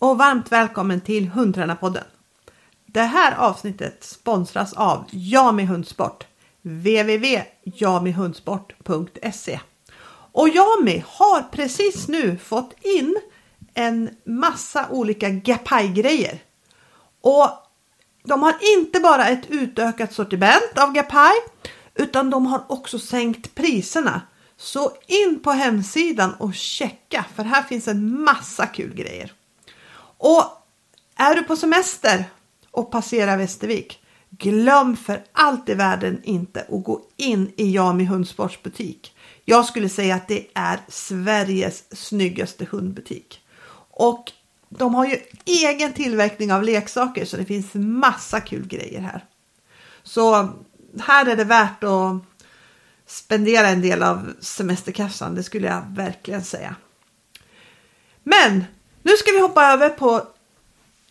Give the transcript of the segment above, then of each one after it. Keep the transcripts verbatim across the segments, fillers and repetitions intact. Och varmt välkommen till Hundtränarpodden. Det här avsnittet sponsras av Jami Hundsport. w w w punkt jami hundsport punkt se. Och Jami har precis nu fått in en massa olika Gapai-grejer. Och de har inte bara ett utökat sortiment av Gapai, utan de har också sänkt priserna. Så in på hemsidan och checka, för här finns en massa kul grejer. Och är du på semester och passerar Västervik, glöm för allt i världen inte att gå in i Jami Hundsports butik. Jag skulle säga att det är Sveriges snyggaste hundbutik. Och de har ju egen tillverkning av leksaker, så det finns massa kul grejer här. Så här är det värt att spendera en del av semesterkassan, det skulle jag verkligen säga. Men nu ska vi hoppa över på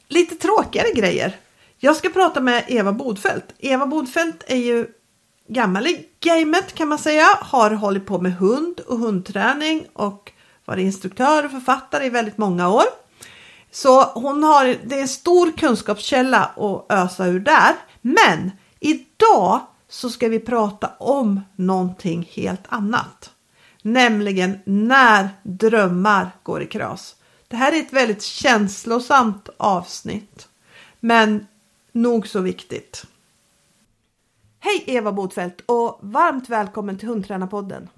lite tråkigare grejer. Jag ska prata med Eva Bodfeldt. Eva Bodfeldt är ju gammal i gamet, kan man säga. Har hållit på med hund och hundträning och varit instruktör och författare i väldigt många år. Så hon har, det är en stor kunskapskälla att ösa ur där. Men idag så ska vi prata om någonting helt annat. Nämligen när drömmar går i kras. Det här är ett väldigt känslosamt avsnitt. Men nog så viktigt. Hej Eva Bodfeldt och varmt välkommen till Hundtränarpodden.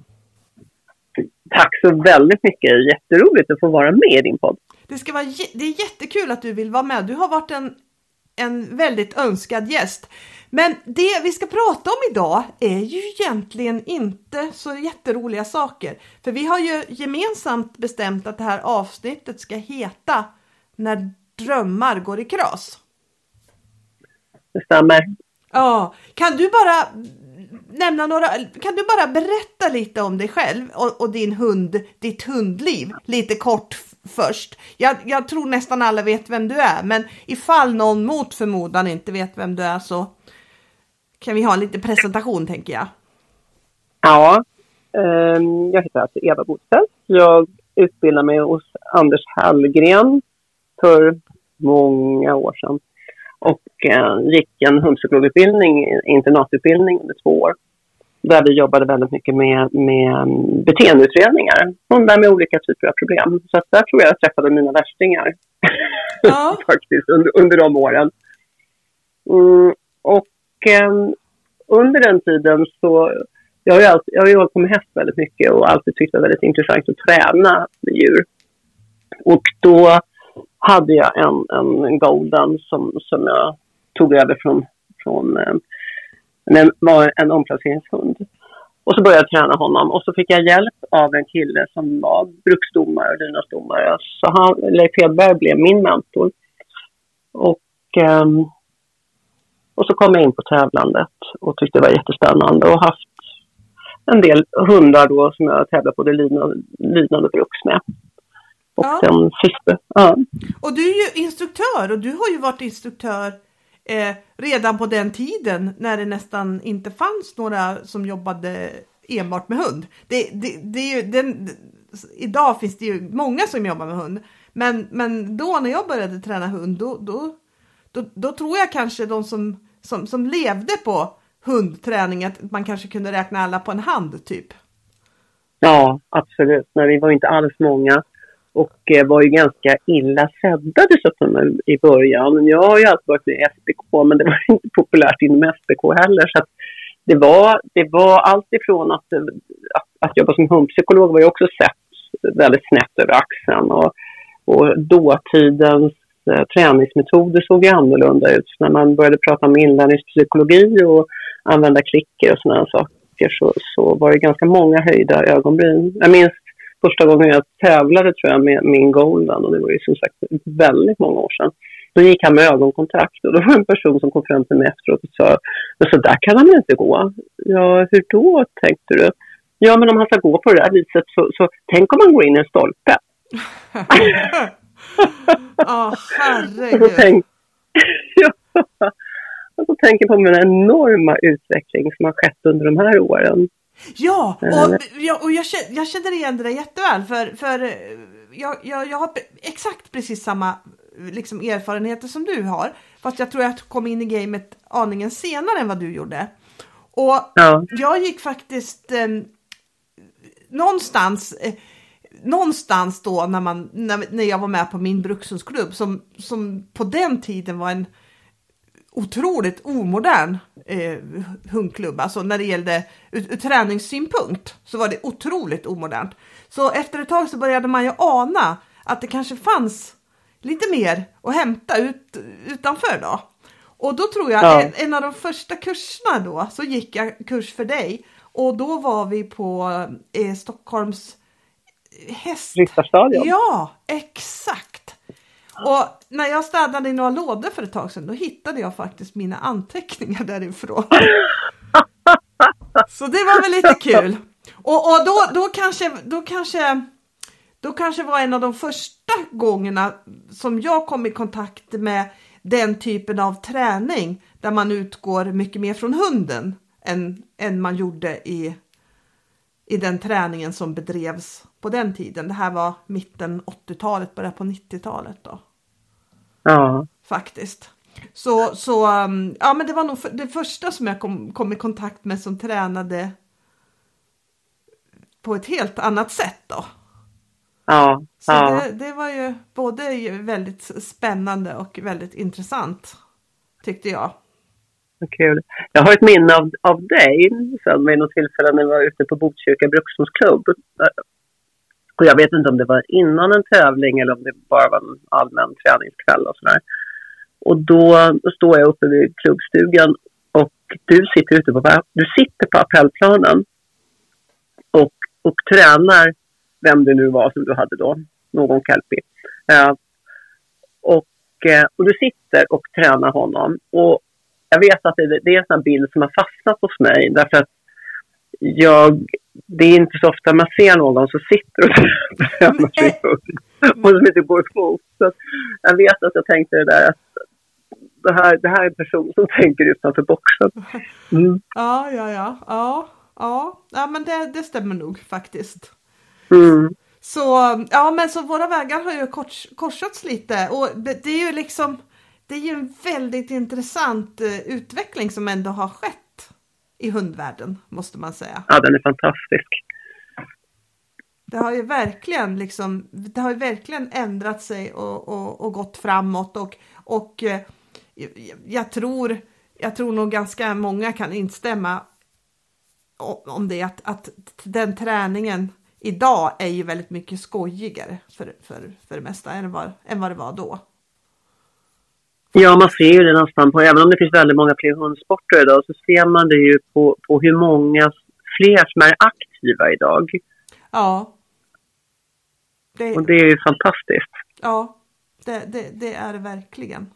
Tack så väldigt mycket. Jätteroligt att få vara med i din podd. Det, ska vara, det är jättekul att du vill vara med. Du har varit en, en väldigt önskad gäst. Men det vi ska prata om idag är ju egentligen inte så jätteroliga saker. För vi har ju gemensamt bestämt att det här avsnittet ska heta När drömmar går i kras. Det stämmer. Ja, kan du bara nämna några, kan du bara berätta lite om dig själv och, och din hund, ditt hundliv lite kort först. Jag, jag tror nästan alla vet vem du är, men ifall någon mot förmodan inte vet vem du är så kan vi ha en liten presentation, tänker jag. Ja, eh, jag heter alltså Eva Bodfeldt. Jag utbildade mig hos Anders Hallgren för många år sedan. Och eh, gick en hundpsykologutbildning, internatutbildning under två år. Där vi jobbade väldigt mycket med, med beteendeutredningar. Hundar med olika typer av problem. Så att där tror jag jag träffade mina värstingar. Ja. Faktiskt, under, under de åren. Mm, och Och under den tiden så, jag har ju, alltid, jag har ju hållit på med häst väldigt mycket och alltid tyckt det var väldigt intressant att träna med djur. Och då hade jag en, en golden som, som jag tog över från, från en, en omplaceringshund. Och så började jag träna honom och så fick jag hjälp av en kille som var bruksdomare och dynastomare. Så han, Leif Hedberg, blev min mentor. Och... Um, Och så kom jag in på tävlandet och tyckte det var jättespännande. Och haft en del hundar då som jag tävlar på det lidande bruks med. Och ja. Den sista. Ja. Och du är ju instruktör och du har ju varit instruktör eh, redan på den tiden. När det nästan inte fanns några som jobbade enbart med hund. Det, det, det är ju, den, idag finns det ju många som jobbar med hund. Men, men då när jag började träna hund då... då Då, då tror jag kanske de som, som, som levde på hundträning att man kanske kunde räkna alla på en hand typ. Ja, absolut. Nej, vi var inte alls många och eh, var ju ganska illa sedda dessutom i början. Jag har ju alltid varit med i S P K, men det var inte populärt inom S P K heller. Så att det, var, det var allt ifrån att, att, att jobba som hundpsykolog var ju också sett väldigt snett över axeln och, och dåtidens träningsmetoder såg annorlunda ut. Så när man började prata om inlärningspsykologi och använda klicker och sådana saker så, så var det ganska många höjda ögonbryn. Jag minns första gången jag tävlade tror jag med min golden och det var ju som sagt väldigt många år sedan. Då gick han med ögonkontakt och då var en person som kom fram till mig efteråt och sa så där kan han inte gå. Ja, hur då tänkte du? Ja, men om han ska gå på det där viset så, så tänk om han går in i en stolpe. Oh, herregud. Och så tänk, ja, och så tänker på den enorma utveckling som har skett under de här åren. Ja, och, jag, och jag, jag känner igen det där jätteväl. För, för jag, jag, jag har exakt precis samma liksom erfarenheter som du har. Fast jag tror jag kom in i gamet aningen senare än vad du gjorde. Och ja. jag gick faktiskt eh, någonstans eh, någonstans då när, man, när, när jag var med på min brukshundsklubb som, som på den tiden var en otroligt omodern eh, hundklubb. Alltså när det gällde ut, ut, träningssynpunkt så var det otroligt omodernt. Så efter ett tag så började man ju ana att det kanske fanns lite mer att hämta ut, utanför då. Och då tror jag ja. en, en av de första kurserna då så gick jag kurs för dig. Och då var vi på eh, Stockholms häst. Ridderstadion. Ja, exakt. Och när jag städade i några lådor för ett tag sedan, då hittade jag faktiskt mina anteckningar därifrån. Så det var väl lite kul. Och, och då, då, kanske, då, kanske, då kanske var en av de första gångerna som jag kom i kontakt med den typen av träning. Där man utgår mycket mer från hunden än, än man gjorde i, i den träningen som bedrevs på den tiden. Det här var mitten åttiotalet, början på nittiotalet då. Ja. Faktiskt. Så, så ja, men det var nog det första som jag kom, kom i kontakt med som tränade på ett helt annat sätt då. Ja. Så ja. Det, det var ju både väldigt spännande och väldigt intressant, tyckte jag. Kul. Jag har ett minne av, av dig som i något tillfälle när vi var ute på Botkyrka Bruks Klubb. Och jag vet inte om det var innan en tävling eller om det bara var en allmän träningskväll och sådär. Och då står jag uppe vid klubbstugan och du sitter ute på, du sitter på appellplanen och, och tränar vem det nu var som du hade då. Någon kelpie. Eh, och, eh, och du sitter och tränar honom. Och jag vet att det, det är en sån bild som har fastnat hos mig. Därför att jag... Det är inte så ofta man ser någon som sitter och tränar sig och som inte går ihop. Så jag vet att jag tänkte det där att det här, det här är en person som tänker utanför boxen. Mm. Ja, ja, ja. Ja, ja. Ja men det, det stämmer nog faktiskt. Mm. Så, ja, men så våra vägar har ju kors, korsats lite. Och det, det är ju liksom, det är ju en väldigt intressant utveckling som ändå har skett. I hundvärlden, måste man säga. Ja, den är fantastisk. Det har ju verkligen, liksom, det har ju verkligen ändrat sig och, och, och gått framåt. Och, och jag, tror, jag tror nog ganska många kan instämma om det. Att, att den träningen idag är ju väldigt mycket skojigare för, för, för det mesta än vad, än vad det var då. Ja, man ser ju det nästan på, även om det finns väldigt många fler hundsporter idag, så ser man det ju på, på hur många fler som är aktiva idag. Ja. Det, och det är ju fantastiskt. Ja, det, det, det är det verkligen.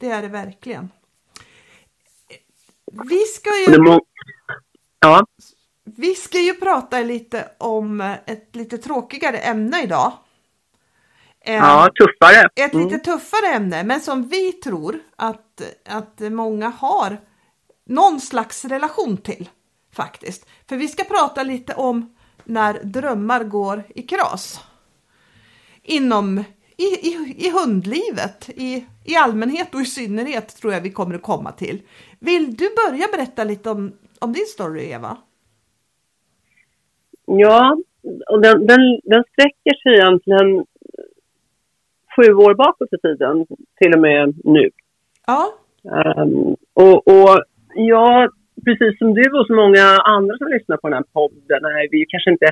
Det är det verkligen. Vi ska ju... Må- ja. Vi ska ju prata lite om ett lite tråkigare ämne idag. En, ja, tuffare. Ett mm. lite tuffare ämne, men som vi tror att, att många har någon slags relation till faktiskt. För vi ska prata lite om när drömmar går i kras. Inom, i, i, i hundlivet, i, i allmänhet och i synnerhet tror jag vi kommer att komma till. Vill du börja berätta lite om, om din story, Eva? Ja, och den, den, den sträcker sig egentligen sju år bakåt i tiden, till och med nu. Ja. Um, och, och jag, precis som du och så många andra som lyssnar på den här podden, är vi kanske inte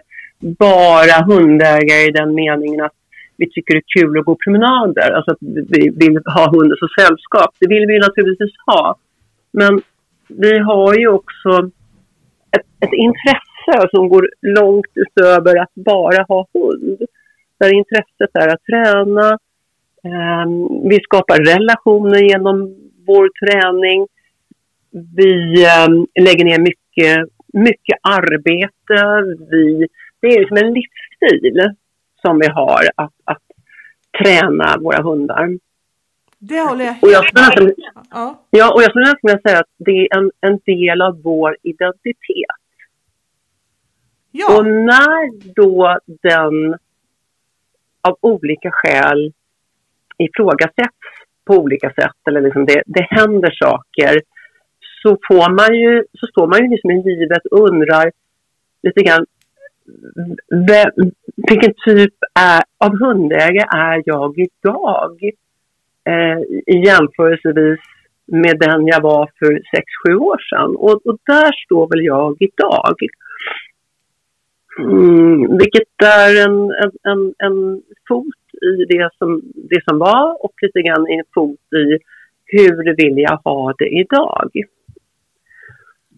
bara hundägare i den meningen att vi tycker det är kul att gå promenader. Alltså att vi vill ha hunden som sällskap. Det vill vi naturligtvis ha. Men vi har ju också ett, ett intresse som går långt utöver att bara ha hund. Där intresset är att träna. Vi skapar relationer genom vår träning. Vi lägger ner mycket, mycket arbete. Vi, det är liksom en livsstil som vi har att, att träna våra hundar. Det håller jag helt och jag skulle, med. Ja. Ja, och jag skulle nästan vilja säga att det är en, en del av vår identitet. Ja. Och när då den av olika skäl ifrågasätts på olika sätt, eller liksom det, det händer saker, så får man ju, så står man ju liksom i livet och undrar lite grann, vem, vilken typ är, av hundägare är jag idag eh, i jämförelsevis med den jag var för sex sju år sedan, och, och där står väl jag idag. Mm, vilket är en, en, en, en fot i det som, det som var, och lite grann en fot i hur vill jag ha det idag.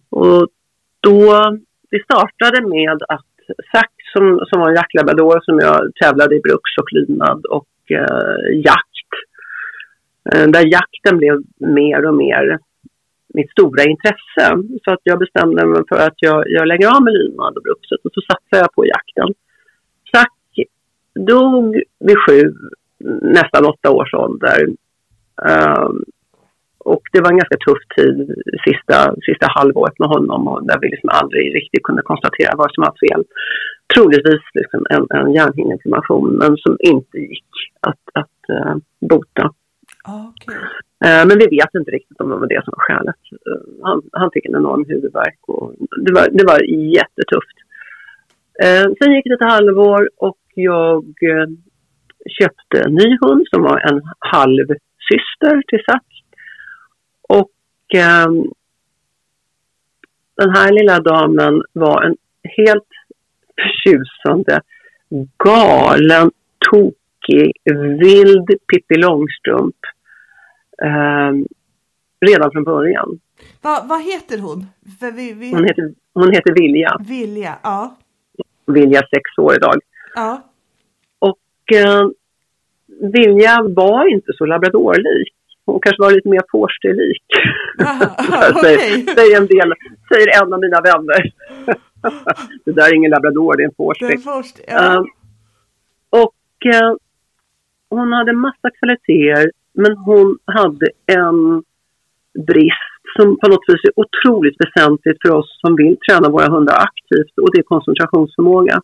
Och då, vi startade med att Zack som, som var en jacklabrador som jag tävlade i bruks och lydnad och eh, jakt. Eh, där jakten blev mer och mer mitt stora intresse. Så att jag bestämde mig för att jag, jag lägger av med lydnad och brukset, och så satsade jag på jakten. Zack dog vid sju, nästan åtta års ålder. Eh, och det var en ganska tuff tid sista, sista halvåret med honom, och där vi liksom aldrig riktigt kunde konstatera vad som var fel. Troligtvis liksom en, en hjärnhinneinflammation, men som inte gick att, att uh, bota. Okay. Men vi vet inte riktigt om det var det som var skälet. Han, han fick en enorm huvudvärk, och det var, det var jättetufft. Sen gick det ett halvår, och jag köpte en ny hund som var en halvsyster till Zack. Och den här lilla damen var en helt förtjusande, galen, tokig, vild Pippi Långstrump. Eh, redan från början. Va, vad heter hon? För vi, vi... Hon, heter, hon heter Vilja. Vilja, ja. Vilja sex år idag. Ja. Och eh, Vilja var inte så labradorlik. Hon kanske var lite mer påstyrlik. Okay. säger, en del, säger en av mina vänner. Det där är ingen labrador, det är en påstyr. Ja. Uh, och uh, hon hade massa kvaliteter, men hon hade en brist som på något vis är otroligt väsentligt för oss som vill träna våra hundar aktivt, och det är koncentrationsförmåga.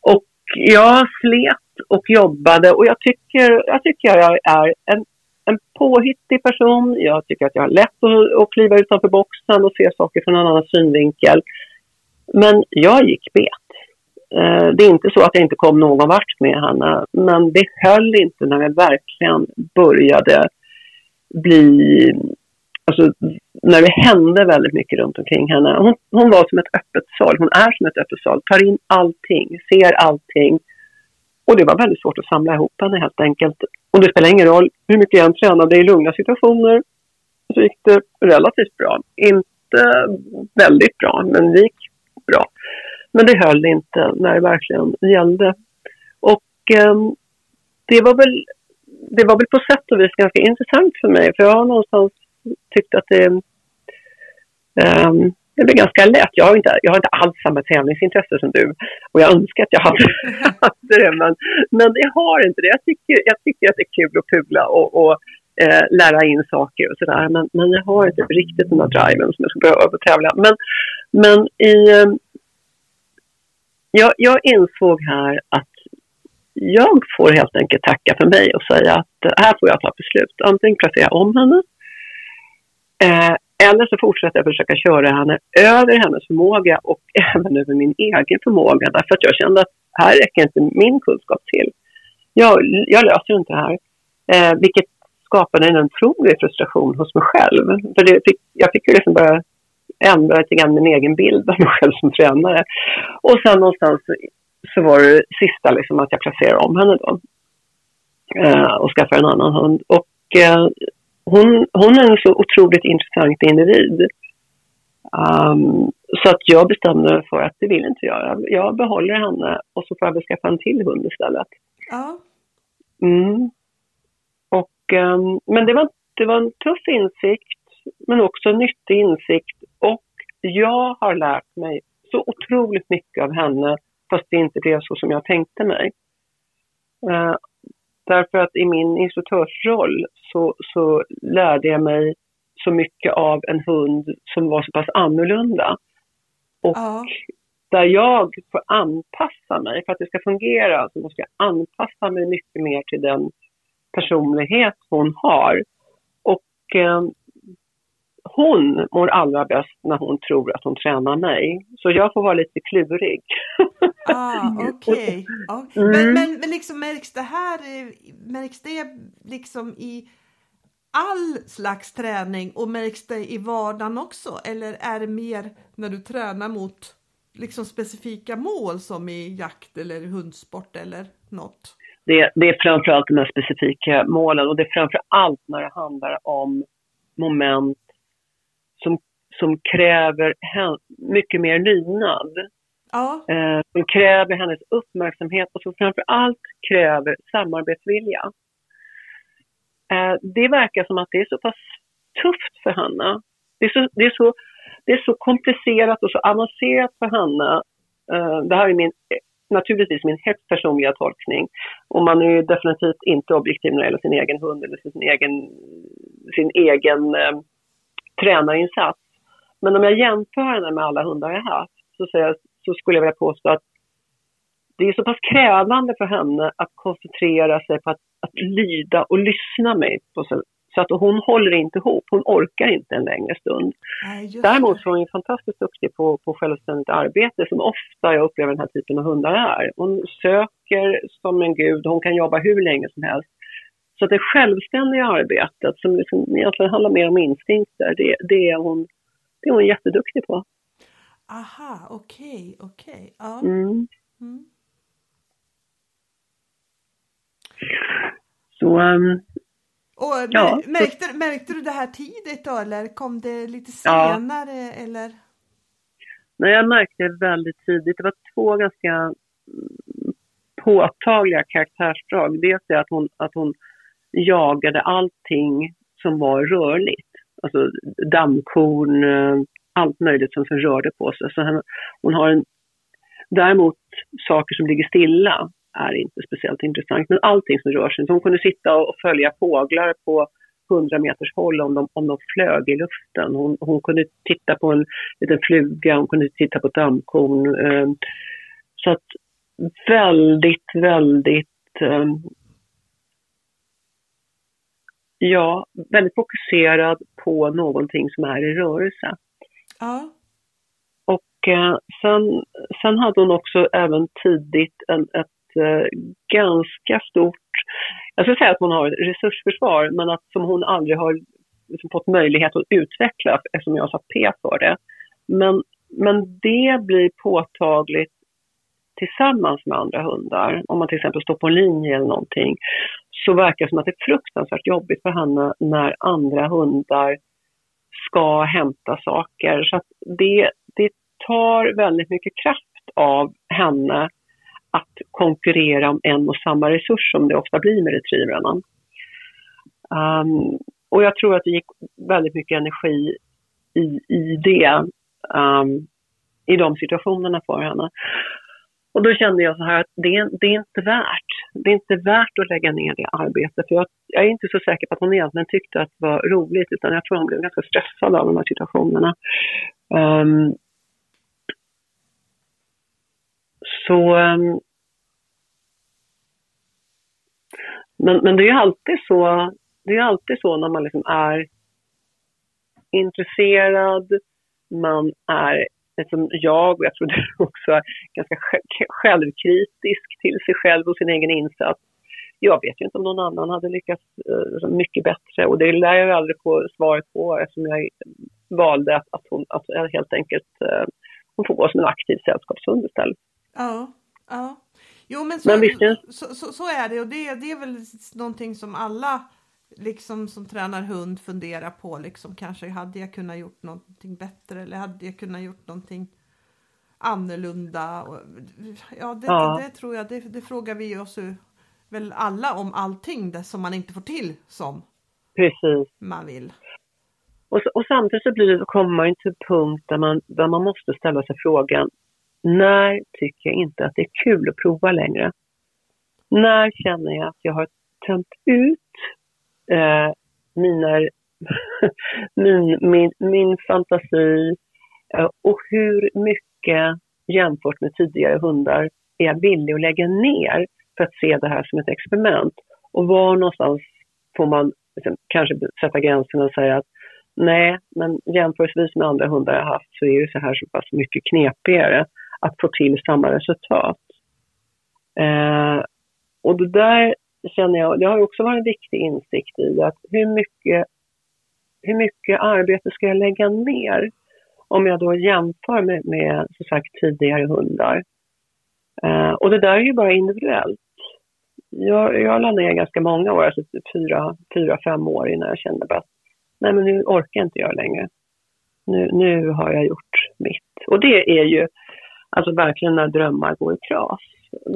Och jag slet och jobbade, och jag tycker, jag tycker jag är en En påhittig person. Jag tycker att jag har lätt att, att kliva utanför boxen och se saker från en annan synvinkel. Men jag gick bet. Eh, det är inte så att jag inte kom någon vart med henne. Men det höll inte när jag verkligen började bli... Alltså när det hände väldigt mycket runt omkring henne. Hon, hon var som ett öppet sal. Hon är som ett öppet sal. Tar in allting. Ser allting. Och det var väldigt svårt att samla ihop henne helt enkelt. Och det spelar ingen roll hur mycket jag tränade i lugna situationer, så gick det relativt bra. Inte väldigt bra, men det gick bra. Men det höll inte när det verkligen gällde. Och eh, det var väl det var väl på sätt och vis ganska intressant för mig. För jag har någonstans tyckt att det, eh, det blev ganska lätt. Jag har inte, jag har inte alls samma tävlingsintresse som du. Och jag önskar att jag hade det. Men, men jag har inte det. Jag tycker, jag tycker att det är kul att pula och, och eh, lära in saker och sådär. Men, men jag har inte riktigt den där driven som jag ska börja över tävla. Men, men i, eh, jag, jag insåg här att jag får helt enkelt tacka för mig och säga att här får jag ta beslut. Antingen placera om henne. Eh, Eller så fortsätter jag försöka köra henne över hennes förmåga och även över min egen förmåga. Därför att jag kände att här räcker inte min kunskap till. Jag, jag löser inte det här. Eh, vilket skapade en otrolig frustration hos mig själv. För det fick, jag fick ju liksom börja ändra lite grann min egen bild av mig själv som tränare. Och sen någonstans så var det sista liksom att jag placerade om henne då. Eh, och skaffade en annan hund. Och... Eh, Hon, hon är en så otroligt intressant individ. Um, så att jag bestämde mig för att det vill inte jag. Jag behåller henne och så får jag skaffa en till hund istället. Ja. Mm. Och, um, men det var, det var en tuff insikt, men också en nyttig insikt. Och jag har lärt mig så otroligt mycket av henne, fast det inte blev så som jag tänkte mig. Uh, Därför att i min instruktörsroll så, så lärde jag mig så mycket av en hund som var så pass annorlunda. Och ja. Där jag får anpassa mig, för att det ska fungera så måste jag anpassa mig mycket mer till den personlighet hon har. Och eh, hon mår allra bäst när hon tror att hon tränar mig. Så jag får vara lite klurig. Ah, okej. Okay. Mm. Men, men, men liksom märks det här, märks det liksom i all slags träning och märks det i vardagen också? Eller är det mer när du tränar mot liksom specifika mål som i jakt eller hundsport eller något? Det, det är framförallt de här specifika målen, och det är framförallt när det handlar om moment som, som kräver hen, mycket mer lydnad. Ja. Eh, som kräver hennes uppmärksamhet och som framförallt kräver samarbetsvilja. Eh, det verkar som att det är så pass tufft för Hanna. Det är så, det är så, det är så komplicerat och så avancerat för Hanna. Eh, det här är min... naturligtvis min helt personliga tolkning, och man är ju definitivt inte objektiv när det gäller sin egen hund eller sin egen, sin egen eh, tränarinsats. Men om jag jämför henne med alla hundar jag haft, så, säger jag, så skulle jag vilja påstå att det är så pass krävande för henne att koncentrera sig på att, att lyda och lyssna mig på sig. Så att hon håller inte ihop, hon orkar inte en längre stund. Ja, däremot så är hon fantastiskt duktig på, på självständigt arbete, som ofta jag upplever den här typen av hundar är. Hon söker som en gud, hon kan jobba hur länge som helst. Så att det självständiga arbetet, som liksom egentligen handlar mer om instinkter, det, det, är, hon, det är hon jätteduktig på. Aha, okej, okay, okej. Okay. Ja. Mm. Mm. Så... Um, Och ja. märkte, märkte du det här tidigt då, eller kom det lite senare? Ja. Eller? Nej, jag märkte det väldigt tidigt. Det var två ganska påtagliga karaktärsdrag. Dels det att hon, att hon jagade allting som var rörligt. Alltså dammkorn, allt möjligt som rörde på sig. Så hon, hon har en, däremot saker som ligger stilla är inte speciellt intressant, men allting som rör sig. Så hon kunde sitta och följa fåglar på hundra meters håll om de, om de flög i luften. Hon, hon kunde titta på en liten fluga, hon kunde titta på dammkorn. Så att väldigt, väldigt ja, väldigt fokuserad på någonting som är i rörelse. Ja. Sen, sen hade hon också även tidigt en, ett eh, ganska stort, jag skulle säga att hon har ett resursförsvar, men att som hon aldrig har liksom fått möjlighet att utveckla, eftersom jag sa P för det. Men, men det blir påtagligt tillsammans med andra hundar. Om man till exempel står på en linje eller någonting, så verkar det som att det är fruktansvärt jobbigt för henne när andra hundar ska hämta saker. Så att det, det tar väldigt mycket kraft av henne att konkurrera om en och samma resurs, som det ofta blir med retrieverna. Um, och jag tror att det gick väldigt mycket energi i, i det, um, i de situationerna för henne. Och då kände jag så här att det, det är inte värt. Det är inte värt att lägga ner det arbetet. För jag, jag är inte så säker på att hon egentligen tyckte att det var roligt, utan jag tror hon blev ganska stressad av de här situationerna. Um, Så, men, men det är ju alltid så, det är alltid så när man liksom är intresserad, man är liksom jag, och jag tror det också är ganska självkritisk till sig själv och sin egen insats. Jag vet ju inte om någon annan hade lyckats mycket bättre, och det lär jag ju aldrig få svaret på, eftersom jag valde att, att, hon, att jag helt enkelt hon får vara som en aktiv sällskapshund istället. Ja, ja. Jo, men så, men så, så, så är det, och det, det är väl någonting som alla liksom, som tränar hund funderar på. Liksom, kanske hade jag kunnat gjort någonting bättre, eller hade jag kunnat gjort någonting annorlunda? Och, ja, det, ja. Det, det tror jag, det, det frågar vi oss ju, väl alla om allting där, som man inte får till som Precis. Man vill. Och, och samtidigt så blir det, kommer man till en punkt där man, där man måste ställa sig frågan: när tycker jag inte att det är kul att prova längre? När känner jag att jag har tömt ut eh, mina, min, min, min fantasi? Eh, och hur mycket jämfört med tidigare hundar är jag villig att lägga ner för att se det här som ett experiment? Och var någonstans får man liksom, kanske sätta gränsen och säga att nej, men jämförelsevis med andra hundar jag haft så är det så här så pass mycket knepigare att få till samma resultat. Eh, och det där känner jag, det har också varit en viktig insikt i att hur mycket, hur mycket arbete ska jag lägga ner om jag då jämför med, med som sagt tidigare hundar. Eh, och det där är ju bara individuellt. Jag, jag lade ner ganska många år, alltså typ fyra, fyra, fem år innan jag kände att nej, men nu orkar inte jag längre. Nu, nu har jag gjort mitt. Och det är ju alltså verkligen när drömmar går i kras.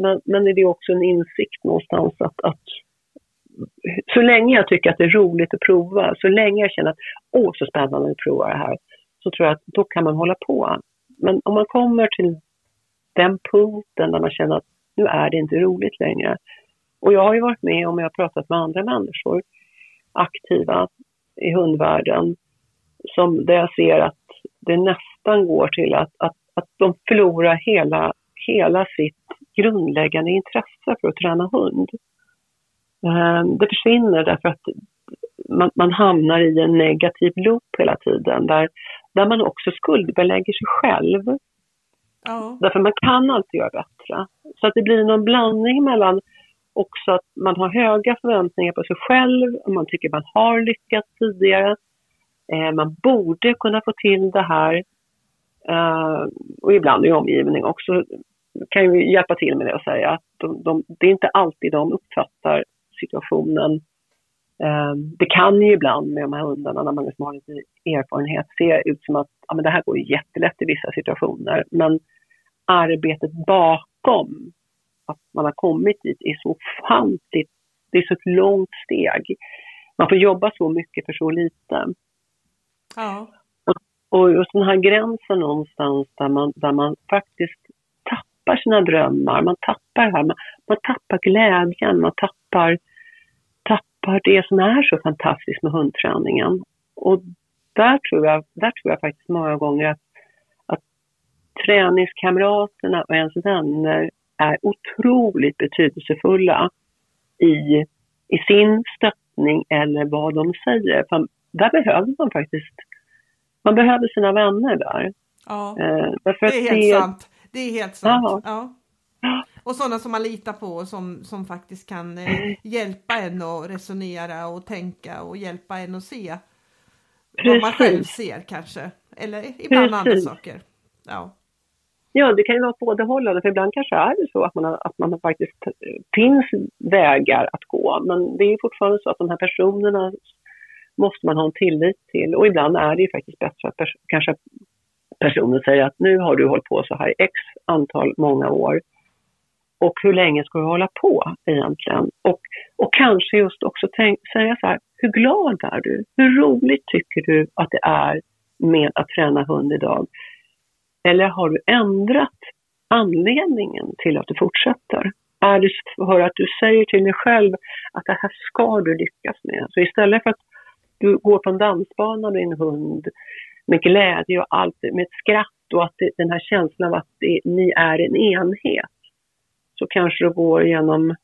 Men, men är det också en insikt någonstans att, att så länge jag tycker att det är roligt att prova, så länge jag känner att åh så spännande att prova det här, så tror jag att då kan man hålla på. Men om man kommer till den punkten där man känner att nu är det inte roligt längre. Och jag har ju varit med om, jag har pratat med andra människor aktiva i hundvärlden som där jag ser att det nästan går till att, att, att de förlorar hela, hela sitt grundläggande intresse för att träna hund. Det försvinner därför att man, man hamnar i en negativ loop hela tiden där, där man också skuldbelägger sig själv. Ja. Därför man kan alltid göra bättre. Så att det blir någon blandning mellan också att man har höga förväntningar på sig själv. Man tycker man har lyckats tidigare. Eh, man borde kunna få till det här. Eh, och ibland i omgivning också kan vi hjälpa till med det och säga att de, de, det är inte alltid de uppfattar situationen. Eh, det kan ju ibland med de här hundarna när man liksom har lite erfarenhet se ut som att ja, men det här går jättelätt i vissa situationer. Men arbetet bakom att man har kommit dit är så ofantligt, det är så ett långt steg. Man får jobba så mycket för så lite. Ja. Och, och, och den här gränsen någonstans där man, där man faktiskt tappar sina drömmar, man tappar det här, man, man tappar glädjen, man tappar, tappar det som är så fantastiskt med hundträningen. Och där tror jag, där tror jag faktiskt många gånger att, att träningskamraterna och ens vänner är otroligt betydelsefulla i, i sin stöttning eller vad de säger. För där behöver man faktiskt, man behöver sina vänner där. Ja, eh, det är helt det... sant. Det är helt sant. Ja. Och sådana som man litar på och som, som faktiskt kan eh, hjälpa en att resonera och tänka och hjälpa en att se. Precis. Vad man själv ser kanske. Eller ibland andra saker. Ja. Ja, det kan ju vara bådehållande, för ibland kanske är det så att man, att man faktiskt finns vägar att gå. Men det är fortfarande så att de här personerna måste man ha en tillit till. Och ibland är det ju faktiskt bättre att pers- kanske personen säger att nu har du hållit på så här x antal många år. Och hur länge ska du hålla på egentligen? Och, och kanske just också tänk, säga så här, hur glad är du? Hur roligt tycker du att det är med att träna hund idag? Eller har du ändrat anledningen till att du fortsätter? Är det för att du säger till dig själv att det här ska du lyckas med? Så istället för att du går på en dansbana med din hund med glädje och allt, med ett skratt och att det, den här känslan av att det, ni är en enhet, så kanske du går genom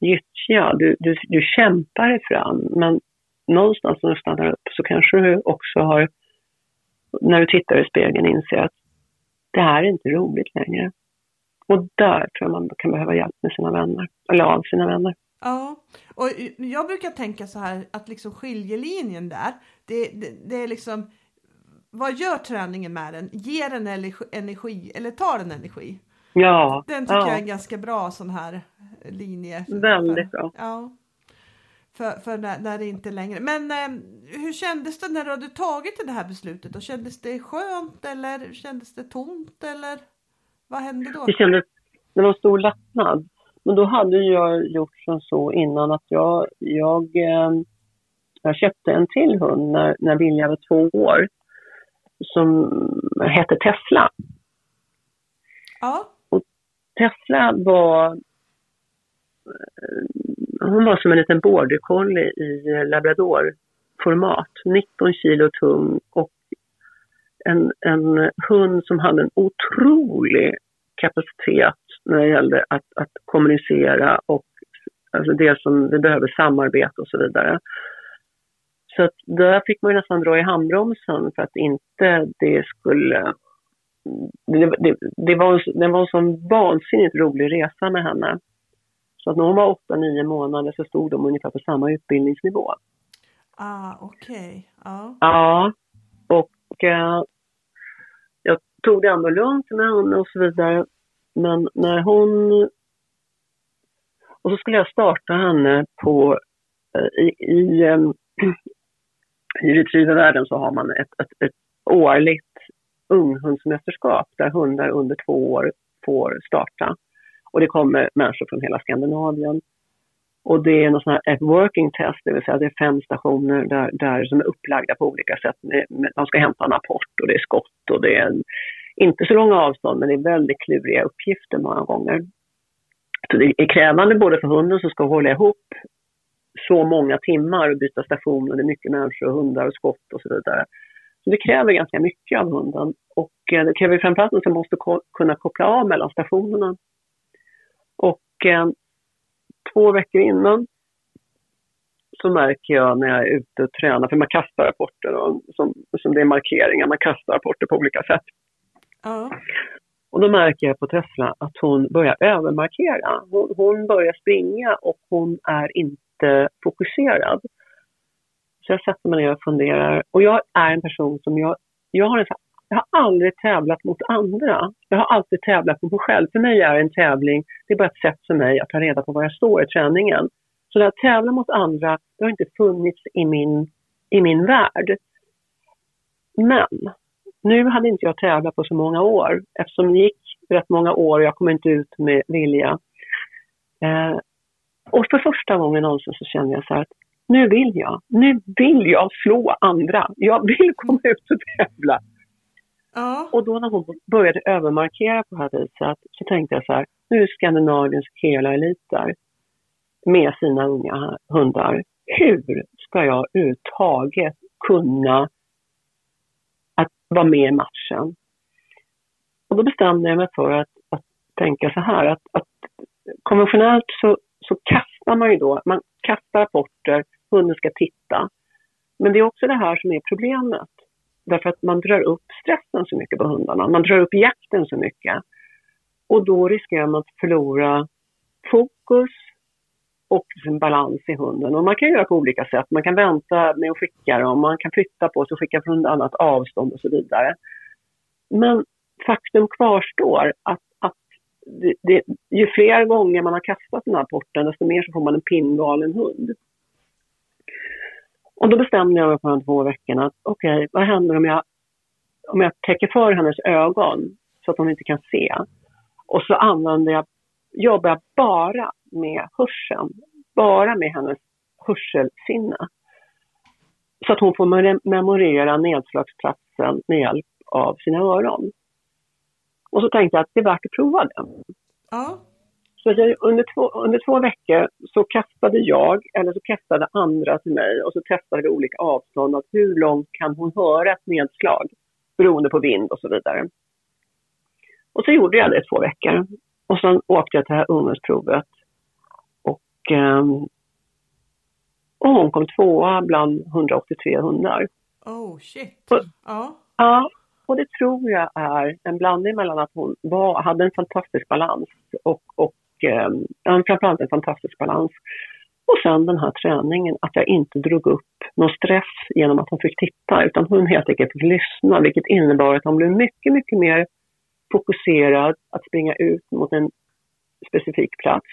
gyttja. Du, du, du kämpar dig fram, men någonstans när du stannar upp så kanske du också har, när du tittar i spegeln, inser att det här är inte roligt längre. Och där tror jag man kan behöva hjälp med sina vänner. Eller av sina vänner. Ja, och jag brukar tänka så här att liksom skiljelinjen där, det, det, det är liksom, vad gör träningen med den? Ger den energi eller tar den energi? Ja. Den tycker ja. jag är en ganska bra sån här linje. Väldigt bra. Ja. För, för när, när det inte längre... Men eh, hur kändes det när du hade tagit det här beslutet? Och kändes det skönt eller kändes det tomt? Eller vad hände då? Det kändes... Det var en stor lättnad. Men då hade jag gjort som så innan att jag... Jag, eh, jag köpte en till hund när, när Vilja var två år. Som hette Tesla. Ja. Och Tesla var... Hon var som en liten border collie i labradorformat, nitton kilo tung och en, en hund som hade en otrolig kapacitet när det gällde att, att kommunicera och Alltså det som vi behöver, samarbete och så vidare. Så att där fick man ju nästan dra i handbromsen för att inte det skulle... Det, det, det var, det var en sån vansinnigt rolig resa med henne. Så att när hon var åtta, nio månader så stod de ungefär på samma utbildningsnivå. Ah, okej. Okay. Ah. Ja, och eh, jag tog det ändå lugnt med henne och så vidare. Men när hon... Och så skulle jag starta henne på... Eh, i, i, eh, i retrievervärlden så har man ett, ett, ett årligt unghundsmästerskap där hundar under två år får starta. Och det kommer människor från hela Skandinavien. Och det är något sån här, ett working test, det vill säga det är fem stationer där, där som är upplagda på olika sätt. Man ska hämta en apport och det är skott och det är en, inte så långa avstånd, men det är väldigt kluriga uppgifter många gånger. Så det är krävande både för hunden som ska hålla ihop så många timmar och byta station, och det är mycket människor och hundar och skott och så vidare. Så det kräver ganska mycket av hunden, och det kräver framförallt att man måste ko- kunna koppla av mellan stationerna. Och eh, två veckor innan så märker jag när jag är ute och tränar, för man kastar rapporter och, som, som det är markeringar, man kastar rapporter på olika sätt. Ja. Och då märker jag på Tesla att hon börjar övermarkera. Hon, hon börjar springa och hon är inte fokuserad. Så jag sätter mig ner och funderar. Och jag är en person som jag, jag har en Jag har aldrig tävlat mot andra. Jag har alltid tävlat mot mig själv. För mig är en tävling, det är bara ett sätt för mig att ta reda på var jag står i träningen. Så att tävla mot andra, det har inte funnits i min, i min värld. Men nu hade inte jag tävlat på så många år. Eftersom det gick rätt många år och jag kom inte ut med Vilja. Eh, och för första gången någonsin så kände jag så här att nu vill jag. Nu vill jag slå andra. Jag vill komma ut och tävla. Ja. Och då när hon började övermarkera på det här viset så tänkte jag så här, nu är Skandinaviens hela eliter med sina unga hundar. Hur ska jag uttaget kunna att vara med i matchen? Och då bestämde jag mig för att, att tänka så här, att, att konventionellt så, så kastar man ju då, man kastar rapporter, hunden ska titta. Men det är också det här som är problemet. Därför att man drar upp stressen så mycket på hundarna. Man drar upp jakten så mycket. Och då riskerar man att förlora fokus och sin balans i hunden. Och man kan göra på olika sätt. Man kan vänta med att skicka dem. Man kan flytta på sig och skicka från ett annat avstånd och så vidare. Men faktum kvarstår att, att det, det, ju fler gånger man har kastat den här porten, desto mer så får man en pinngalen hund. Och då bestämde jag mig på de två veckorna att okej, okay, vad händer om jag, om jag täcker för hennes ögon så att hon inte kan se. Och så använder jag, jobbar jag bara med hörseln, bara med hennes hörselsinne. Så att hon får memorera nedslagsplatsen med hjälp av sina öron. Och så tänkte jag att det är värt att prova det. Ja. Så jag, under, två, under två veckor så kastade jag, eller så kastade andra till mig, och så testade vi olika avstånd att hur långt kan hon höra ett nedslag beroende på vind och så vidare. Och så gjorde jag det i två veckor. Och sen åkte jag till det här ungdomsprovet. Och, och hon kom tvåa bland hundraåttiotre hundar. Oh shit. Och, ja. Ja. Och det tror jag är en blandning mellan att hon var, hade en fantastisk balans och, och en, framförallt en fantastisk balans. Och sen den här träningen, att jag inte drog upp någon stress genom att hon fick titta, utan hon helt enkelt fick lyssna, vilket innebar att hon blev mycket, mycket mer fokuserad att springa ut mot en specifik plats.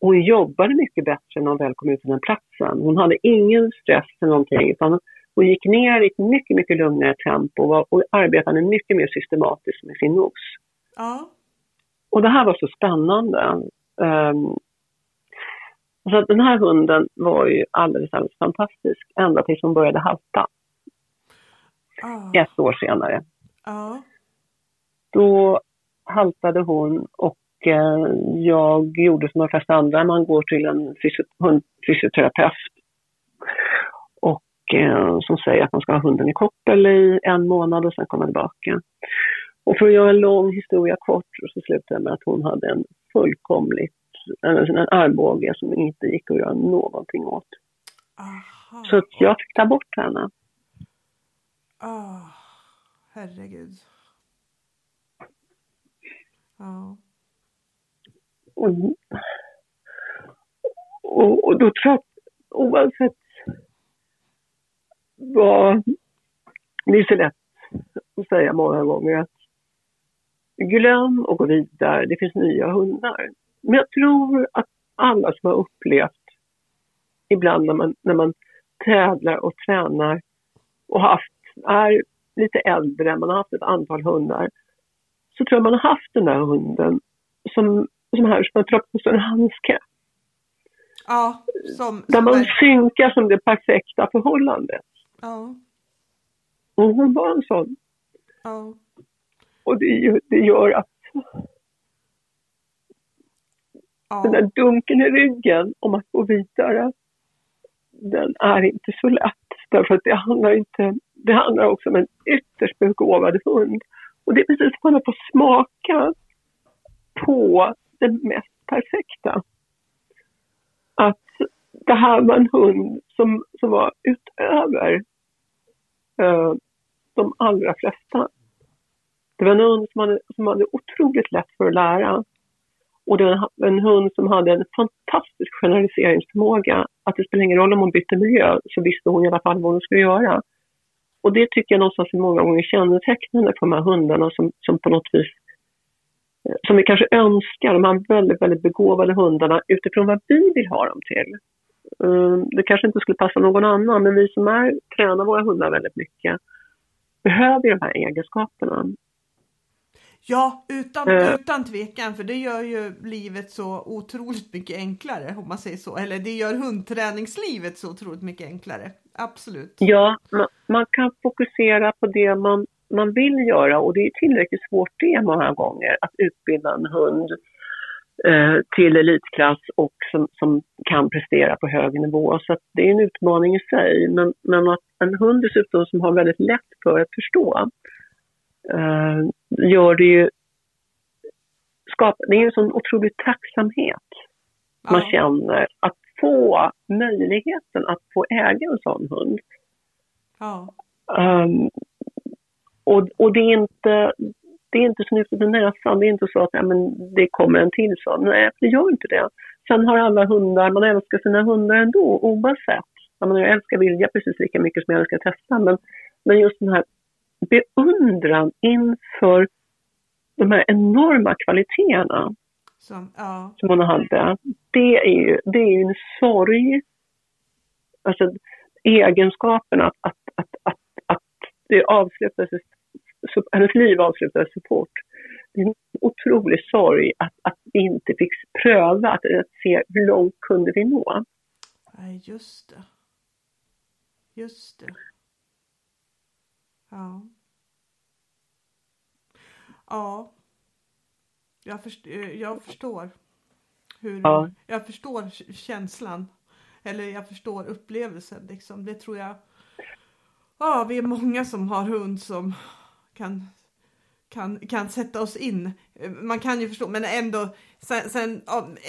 Hon jobbade mycket bättre när hon väl kom ut till den platsen. Hon hade ingen stress eller någonting, utan hon gick ner i ett mycket, mycket lugnare tempo och, var, och arbetade mycket mer systematiskt med sin nos. Ja. Och det här var så spännande. Um, så att den här hunden var ju alldeles, alldeles fantastisk. Ända tills hon började halta. Ja. Ett år senare. Ja. Då haltade hon och eh, jag gjorde som de flesta andra. Man går till en fysiot- fysioterapeut. Och eh, som säger att man ska ha hunden i koppel i en månad och sen komma tillbaka. Och för att göra en lång historia kort så slutade jag med att hon hade en fullkomligt en armbåge som inte gick att göra någonting åt. Aha. Så jag fick ta bort henne. Åh, oh, herregud. Ja. Och, och, och då tror jag oavsett vad, det är så lätt att säga många gånger att glöm och gå vidare, det finns nya hundar. Men jag tror att alla som har upplevt ibland när man, när man tävlar och tränar och haft, är lite äldre, man har haft ett antal hundar, så tror jag man har haft den där hunden som, som här som man tror på en handske. Ja, som, där som man där. Synkar som det perfekta förhållandet. Ja. Och hon var en sån. Ja. Och det, det gör att ja. Den där dunken i ryggen om att gå vidare, den är inte så lätt. Därför att det handlar, inte, det handlar också om en ytterst begåvad hund. Och det är precis att man får smaka på det mest perfekta. Att det här var en hund som, som var utöver eh, de allra flesta. Det var en hund som hade, som hade otroligt lätt för att lära. Och det var en, en hund som hade en fantastisk generaliseringsförmåga. Att det spelar ingen roll om hon bytte miljö, så visste hon i alla fall vad hon skulle göra. Och det tycker jag någonstans är många gånger kännetecknande för de här hundarna som, som på något vis, som vi kanske önskar, de här väldigt, väldigt begåvade hundarna utifrån vad vi vill ha dem till. Det kanske inte skulle passa någon annan, men vi som är, tränar våra hundar väldigt mycket behöver de här egenskaperna. Ja, utan, uh, utan tvekan, för det gör ju livet så otroligt mycket enklare, om man säger så. Eller det gör hundträningslivet så otroligt mycket enklare, absolut. Ja, man, man kan fokusera på det man, man vill göra, och det är tillräckligt svårt det många gånger att utbilda en hund eh, till elitklass och som, som kan prestera på hög nivå. Så att det är en utmaning i sig, men, men att en hund dessutom som har väldigt lätt för att förstå. Uh, gör det ju skapa, det är ju en sån otrolig tacksamhet ja. Man känner att få möjligheten att få äga en sån hund ja. um, och, och det är inte det är inte snutet i näsan, det är inte så att ja, men det kommer en till sån, nej det gör inte det. Sen har alla hundar, man älskar sina hundar ändå oavsett, menar, jag älskar Vilja precis lika mycket som jag älskar Tesla, men, men just den här beundran inför de här enorma kvaliteterna som, ja. Som hon hade. Det är ju, det är ju en sorg. Alltså egenskapen att, att, att, att, att det avslutades, hennes liv avslutades så fort. Det är en otrolig sorg att, att vi inte fick pröva att, att se hur långt kunde vi nå. Nej, just det. Just det. Ja. Ja. Jag förstår, jag förstår hur ja. jag förstår känslan, eller jag förstår upplevelsen liksom. Det tror jag. Ja, vi är många som har hund som kan kan kan sätta oss in. Man kan ju förstå, men ändå sen, sen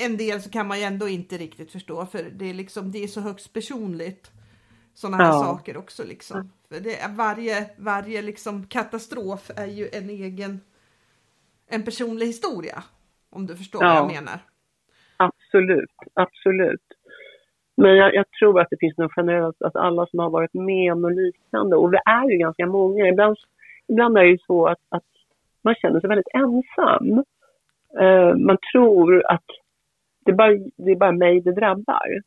en del så kan man ju ändå inte riktigt förstå, för det är liksom det är så högst personligt. Sådana här ja. Saker också liksom. För det är varje varje liksom katastrof är ju en egen en personlig historia, om du förstår ja. Vad jag menar. Absolut, absolut. Men jag, jag tror att det finns något generellt att alla som har varit med om och liknande, och det är ju ganska många, ibland, ibland är det ju så att, att man känner sig väldigt ensam. Uh, man tror att det är bara, det är bara mig det drabbar.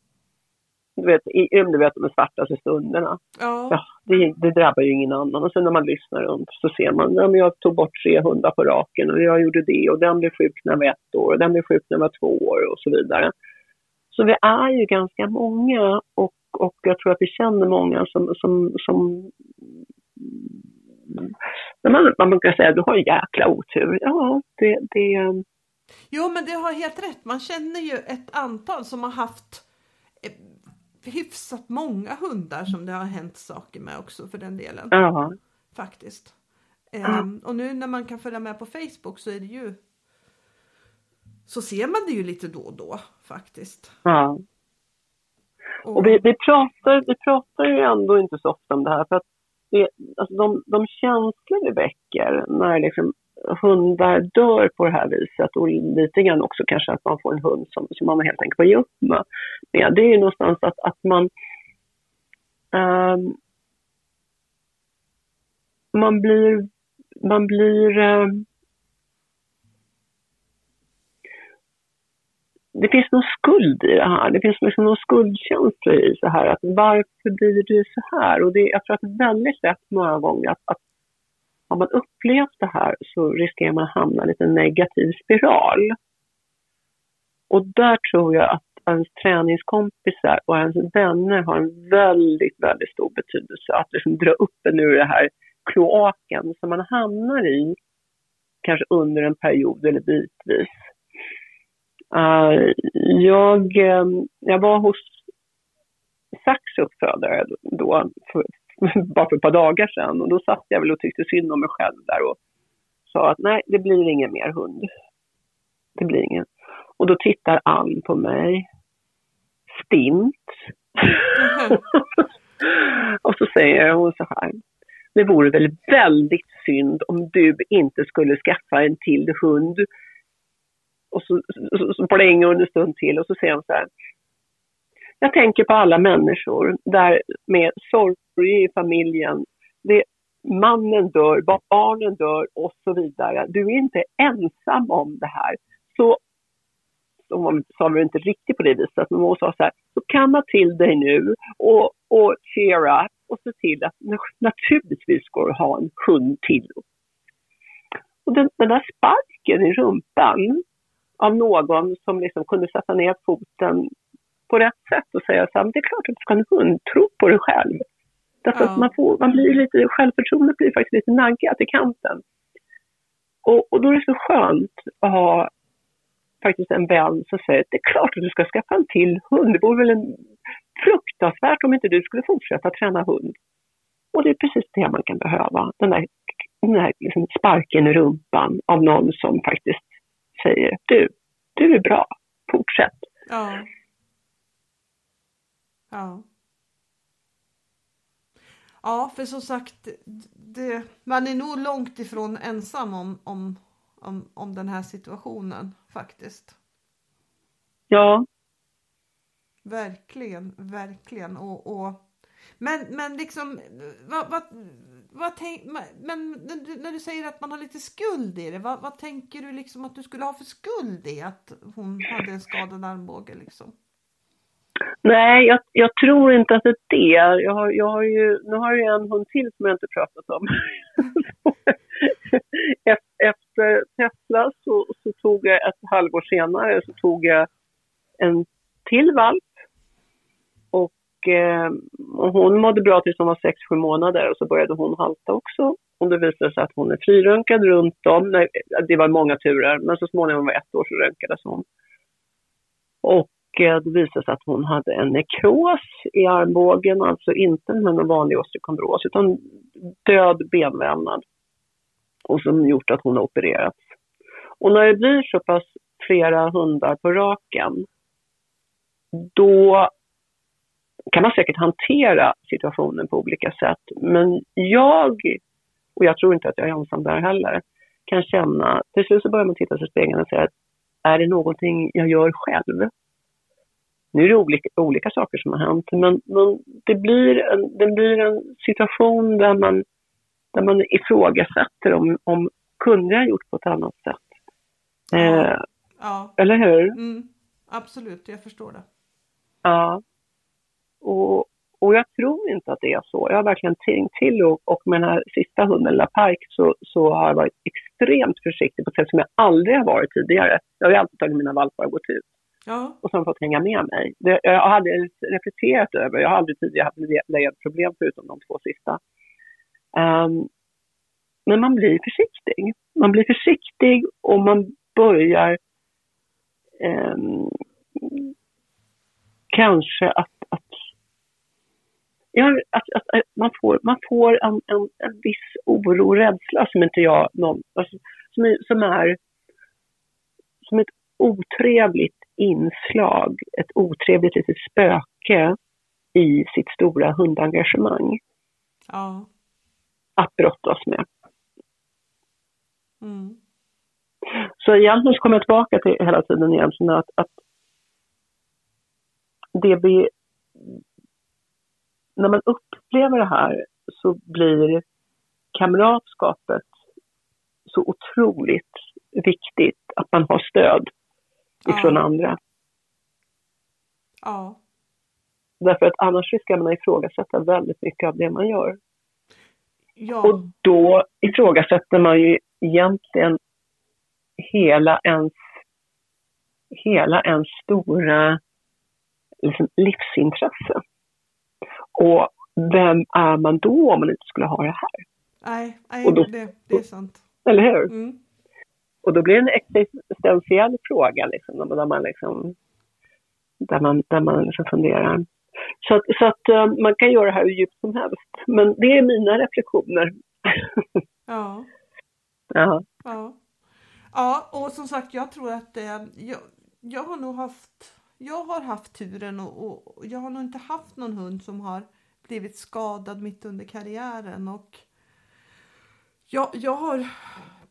Du vet, om du vet de svartaste stunderna. Ja. Ja, det, det drabbar ju ingen annan. Och sen när man lyssnar runt så ser man ja, men jag tog bort trehundra på raken och jag gjorde det och den blev sjuk när jag var ett år och den blev sjuk när jag var två år och så vidare. Så vi är ju ganska många och, och jag tror att vi känner många som, som, som man, man brukar säga, du har jäkla otur. Ja, det, det... Jo, men det har helt rätt. Man känner ju ett antal som har haft hyfsat många hundar som det har hänt saker med också för den delen. Ja. Faktiskt. Um, och nu när man kan följa med på Facebook så är det ju så ser man det ju lite då och då faktiskt. Ja. Och vi, vi, pratar, vi pratar ju ändå inte så ofta om det här, för att det, alltså de, de känslor vi väcker när liksom hundar dör på det här viset, och lite grann också kanske att man får en hund som, som man helt enkelt får ge upp med. Men det är ju någonstans att, att man ähm, man blir man blir ähm, det finns någon skuld i det här. Det finns liksom någon skuldkänsla i så här. Att varför blir det så här? Och det, jag tror att det är väldigt lätt många gånger att, att om man upplevt det här så riskerar man att hamna i en liten negativ spiral. Och där tror jag att ens träningskompisar och ens vänner har en väldigt, väldigt stor betydelse. Att liksom dra upp en ur det här kloaken som man hamnar i kanske under en period eller bitvis. Uh, jag, um, jag var hos Saks uppfödare då, för, bara för ett par dagar sedan, och då satt jag väl och tyckte synd om mig själv där och sa att nej, det blir ingen mer hund. Det blir ingen. Och då tittar Ann på mig stint. Mm. Och så säger hon så här: det vore väl väldigt synd om du inte skulle skaffa en till hund. Och så, så, så plänger hon en stund till och så säger hon så här: jag tänker på alla människor där med sorg i familjen. Det, mannen dör, barnen dör och så vidare. Du är inte ensam om det här. Så, de sa vi inte riktigt på det viset, men hon sa så här: så kamma till dig nu och, och cheer up och se till att naturligtvis går att ha en hund till. Och den, den där sparken i rumpan av någon som liksom kunde sätta ner foten på rätt sätt och säga så här: det är klart att du ska ha en hund, tro på dig själv. Därför ja. att man, får, man blir lite, självförtroendet blir faktiskt lite naggat i kanten. Och, och då är det så skönt att ha faktiskt en vän som säger att det är klart att du ska skaffa en till hund. Det vore väl en fruktansvärt om inte du skulle fortsätta träna hund. Och det är precis det man kan behöva. Den där, den där liksom sparken i rumpan av någon som faktiskt säger: du, du är bra, fortsätt. Ja. Ja. Ja, för som sagt, det, man är nog långt ifrån ensam om, om, om, om den här situationen faktiskt. Ja. Verkligen, verkligen. Och, och, men, men liksom, vad, vad, vad tänk, men när du säger att man har lite skuld i det, vad, vad tänker du liksom att du skulle ha för skuld i att hon hade en skadad armbåge liksom? Nej, jag, jag tror inte att det är det. Jag har, jag har ju, nu har jag en hund till som jag inte pratat om. Efter Tesla så, så tog jag ett halvår senare så tog jag en till valp. Och, eh, och hon mådde bra tills hon var sex sju månader, och så började hon halta också. Och det visade sig att hon är frirunkad runt om. Nej, det var många turer, men så småningom var ett år så rönkades hon. Och det visade sig att hon hade en nekros i armbågen, alltså inte någon vanlig osteokondros utan död benvävnad, och som gjort att hon har opererats. Och när det blir så pass flera hundar på raken, då kan man säkert hantera situationen på olika sätt, men jag, och jag tror inte att jag är ensam där heller, kan känna, till slut så börjar man titta sig i spegeln och säga: är det någonting jag gör själv? Nu är det olika, olika saker som har hänt, men, men det, blir en, det blir en situation där man, där man ifrågasätter om, om kunde jag gjort på ett annat sätt. Eh, ja. Eller hur? Mm, absolut, jag förstår det. Ja, och, och jag tror inte att det är så. Jag har verkligen tänkt till, och, och med den här sista hunden, La Park, så, så har jag varit extremt försiktig på ett sätt som jag aldrig har varit tidigare. Jag har ju alltid tagit mina valpar och gått ut. Ja. Och sen fått hänga med mig. Det, jag hade reflekterat över, jag har aldrig tidigare haft ledproblem förutom de två sista. Um, men man blir försiktig. Man blir försiktig och man börjar um, kanske att, att, ja, att, att, att man får, man får en, en, en viss oro och rädsla som inte jag någon, alltså, som, som är som ett otrevligt inslag, ett otrevligt litet spöke i sitt stora hundengagemang. Ja. Att brottas med. Mm. Så egentligen kommer jag tillbaka till hela tiden egentligen att, att det blir, när man upplever det här så blir kamratskapet så otroligt viktigt, att man har stöd ifrån ja. andra. Ja. Därför att annars ska man ifrågasätta väldigt mycket av det man gör. Ja. Och då ifrågasätter man ju egentligen hela ens, hela ens stora liksom, livsintresse. Och vem är man då om man inte skulle ha det här? Nej, nej då, det, det är sant. Eller hur? Mm. Och då blir det en existentiell fråga liksom, där man liksom där man, där man liksom funderar. Så att, så att man kan göra det här hur djupt som helst. Men det är mina reflektioner. Ja. ja. Ja. Ja, och som sagt, jag tror att eh, jag, jag har nog haft jag har haft turen och, och jag har nog inte haft någon hund som har blivit skadad mitt under karriären. Och jag, jag har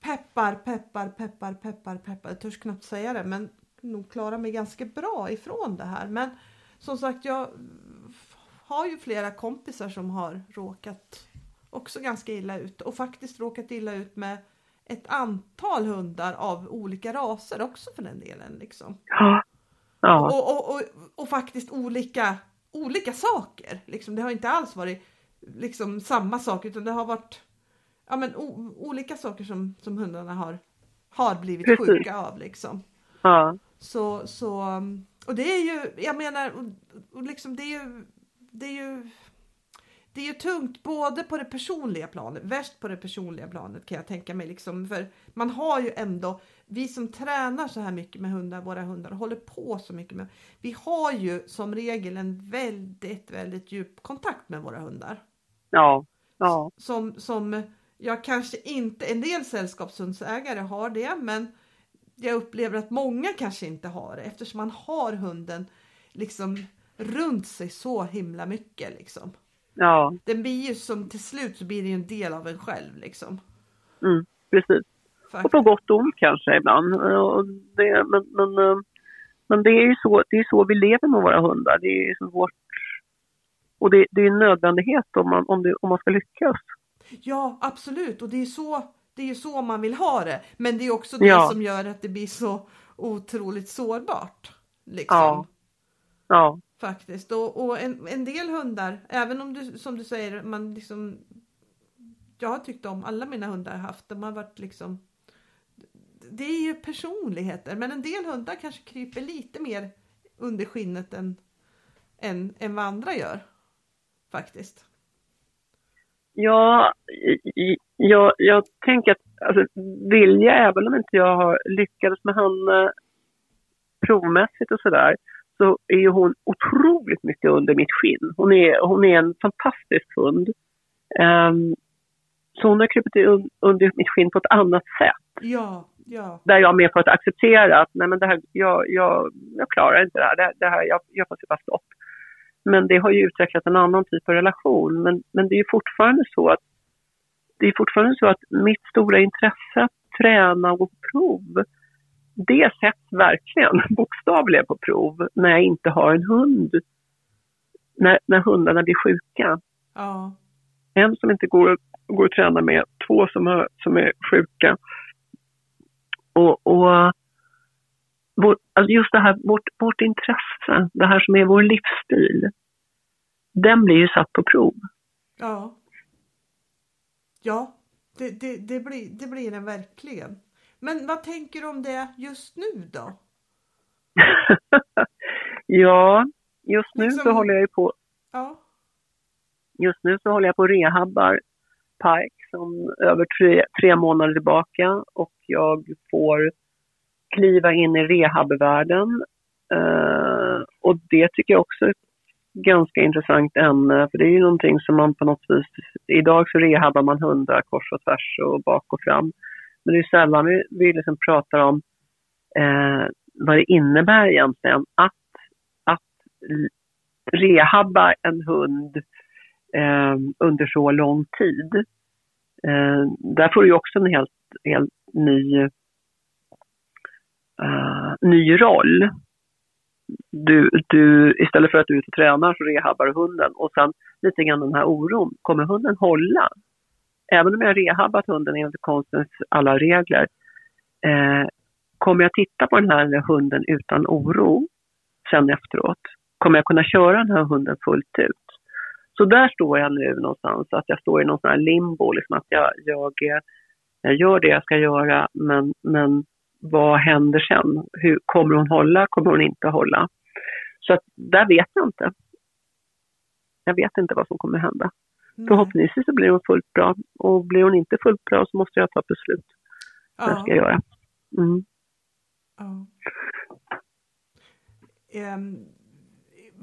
peppar, peppar, peppar, peppar, peppar. Jag törs knappt säga det, men nog klarar mig ganska bra ifrån det här. Men som sagt, jag har ju flera kompisar som har råkat också ganska illa ut. Och faktiskt råkat illa ut med ett antal hundar av olika raser också för den delen. Liksom. Ja. Ja. Och, och, och, och faktiskt olika, olika saker. Liksom. Det har inte alls varit liksom, samma sak, utan det har varit... Ja, men o- olika saker som, som hundarna har, har blivit Precis. sjuka av liksom. Ja. Så, så, och det är ju, jag menar, och, och liksom det är ju, det är ju, det är ju tungt både på det personliga planet, värst på det personliga planet kan jag tänka mig liksom. För man har ju ändå, vi som tränar så här mycket med hundar, våra hundar, håller på så mycket med, vi har ju som regel en väldigt, väldigt djup kontakt med våra hundar. Ja, ja. Som, som Jag kanske inte, en del sällskapshundsägare har det, men jag upplever att många kanske inte har det. Eftersom man har hunden liksom runt sig så himla mycket liksom. Ja. Den blir ju som till slut så blir det ju en del av en själv liksom. Mm, precis. Faktiskt. Och på gott och ont kanske ibland. Och det, men, men, men det är ju så, det är så vi lever med våra hundar. Det är ju vårt, och det, det är en nödvändighet om man, om, det, om man ska lyckas. Ja, absolut. Och det är så, det är så man vill ha det. Men det är också det ja. som gör att det blir så otroligt sårbart. Liksom. Ja. ja. Faktiskt. Och, och en, en del hundar, även om du, som du säger, man liksom, jag har tyckt om alla mina hundar haft. De har varit liksom, det är ju personligheter. Men en del hundar kanske kryper lite mer under skinnet än, än, än vad andra gör. Faktiskt. Ja, jag, jag tänker att alltså, Vilja, även om inte jag har lyckats med henne provmässigt och sådär, så är ju hon otroligt mycket under mitt skinn. Hon är, hon är en fantastisk hund. Um, så hon har krypit un, under mitt skinn på ett annat sätt. Ja, ja. Där jag är med på att acceptera att nej, men det här, jag, jag, jag klarar inte det här. Det, det här jag, jag får bara stopp. Men det har ju utvecklat en annan typ av relation. Men, men det är ju fortfarande så att det är fortfarande så att mitt stora intresse att träna och prov, det sätts verkligen bokstavligen på prov när jag inte har en hund. När, när hundarna blir sjuka. Ja. En som inte går, går att träna med, två som är, som är sjuka. Och, och vår, alltså just det här, vårt, vårt intresse, det här som är vår livsstil, den blir ju satt på prov. Ja, ja det, det, det, blir, det blir den verkligen. Men vad tänker du om det just nu då? ja, just nu liksom... så håller jag ju på ja. just nu så håller jag på rehabbar Pike som över tre, tre månader tillbaka, och jag får kliva in i rehabvärlden. Uh, och det tycker jag också är ett ganska intressant ämne. För det är ju någonting som man på något vis... Idag så rehabbar man hundar kors och tvärs och bak och fram. Men det är sällan vi, vi liksom pratar om uh, vad det innebär egentligen att, att rehabba en hund eh, under så lång tid. Eh, där får du också en helt, helt ny, eh, ny roll. Du, du, istället för att du är ute och tränar så rehabbar du hunden. Och sen lite grann den här oron. Kommer hunden hålla? Även om jag rehabbat hunden enligt konstens alla regler. Eh, kommer jag titta på den här hunden utan oro sen efteråt? Kommer jag kunna köra den här hunden fullt ut? Så där står jag nu någonstans. Att jag står i någon sån här limbo. Liksom att jag, jag, jag gör det jag ska göra. Men... men vad händer sen? Hur, kommer hon hålla? Kommer hon inte hålla? Så att, där vet jag inte. Jag vet inte vad som kommer hända. Mm. Förhoppningsvis så blir hon fullt bra. Och blir hon inte fullt bra så måste jag ta beslut. Ja. Vad jag ska göra. Mm. Ja. Um,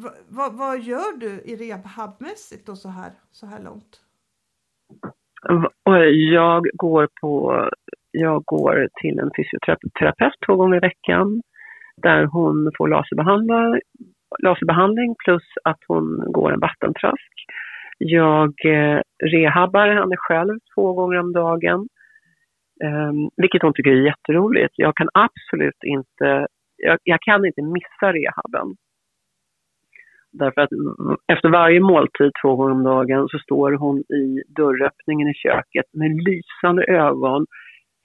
vad, vad, vad gör du i rehabmässigt då så här, så här långt? Jag går på... Jag går till en fysioterapeut två gånger i veckan där hon får laserbehandla, laserbehandling plus att hon går en vattentrask. Jag rehabbar henne själv två gånger om dagen, vilket hon tycker är jätteroligt. Jag kan absolut inte, jag, jag kan inte missa rehabben. Därför att efter varje måltid två gånger om dagen så står hon i dörröppningen i köket med lysande ögon.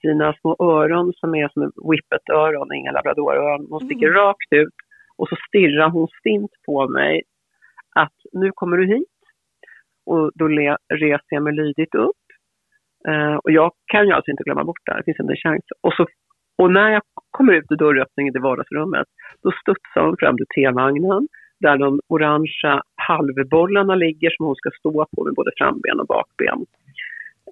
Dina små öron som är som en whippet-öron, inga labradoröron. Hon sticker mm. rakt ut och så stirrar hon stint på mig att nu kommer du hit. Och då le- reser jag mig lydigt upp. Eh, och jag kan ju alltså inte glömma bort det här. Det finns inte en chans. Och, så, och när jag kommer ut ur dörröppningen i vardagsrummet då studsar hon fram till tevagnen där de orangea halvbollarna ligger som hon ska stå på med både framben och bakben.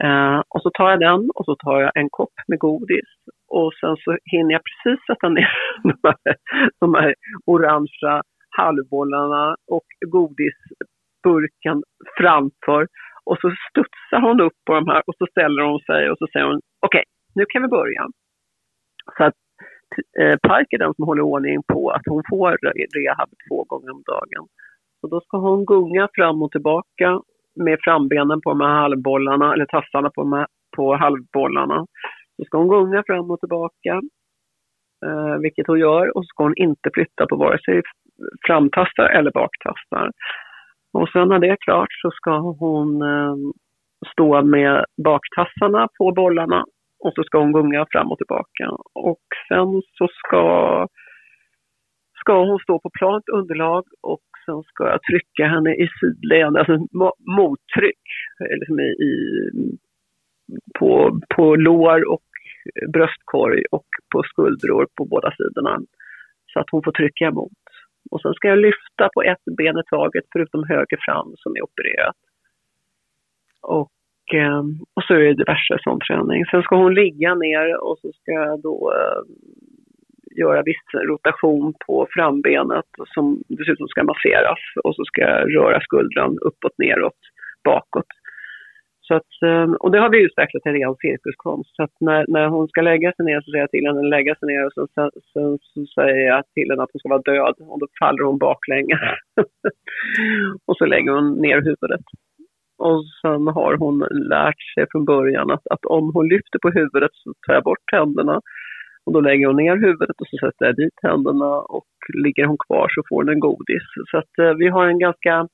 Uh, och så tar jag den och så tar jag en kopp med godis och sen så hinner jag precis sätta ner de här, de här orangea halvbollarna och godisburken framför och så studsar hon upp på de här och så ställer hon sig och så säger hon okej, okay, nu kan vi börja. Så att eh, Park är den som håller ordning på att hon får rehab två gånger om dagen. Så då ska hon gunga fram och tillbaka med frambenen på de här halvbollarna eller tassarna på, de här, på halvbollarna. Så ska hon gunga fram och tillbaka, eh, vilket hon gör. Och så ska hon inte flytta på vare sig framtassar eller baktassar. Och sen när det är klart så ska hon eh, stå med baktassarna på bollarna och så ska hon gunga fram och tillbaka. Och sen så ska, ska hon stå på plant underlag och sen ska jag trycka henne i sidled, alltså mottryck liksom i, i, på, på lår och bröstkorg och på skuldror på båda sidorna så att hon får trycka emot. Och sen ska jag lyfta på ett ben i taget förutom höger fram som är opererat. Och, och så är det diverse sån träning. Sen ska hon ligga ner och så ska jag då göra viss rotation på frambenet som dessutom ska masseras och så ska jag röra skuldran uppåt, neråt, bakåt. Så att, och det har vi utvecklat en ren cirkuskonst. Så att när, när hon ska lägga sig ner så säger jag till henne lägga sig ner och sen, sen, sen så säger jag till henne att hon ska vara död och då faller hon baklänges. Och så lägger hon ner huvudet. Och sen har hon lärt sig från början att, att om hon lyfter på huvudet så tar jag bort händerna. Och då lägger hon ner huvudet och så sätter jag dit händerna och ligger hon kvar så får hon en godis. Så att eh, vi har en ganska,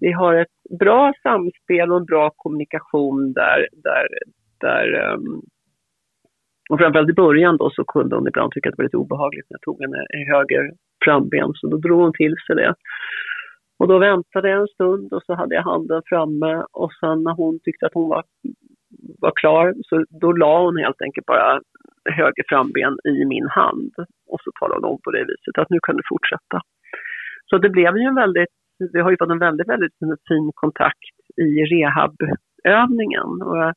vi har ett bra samspel och en bra kommunikation där, där, där um, och framförallt i början då så kunde hon ibland tycka att det var lite obehagligt när jag tog henne i höger framben så då drog hon till sig det. Och då väntade jag en stund och så hade jag handen framme och sen när hon tyckte att hon var, var klar så då la hon helt enkelt bara höger framben i min hand och så talade hon på det viset att nu kan du fortsätta. Så det blev ju en väldigt, det har ju varit en väldigt, väldigt fin kontakt i rehabövningen och jag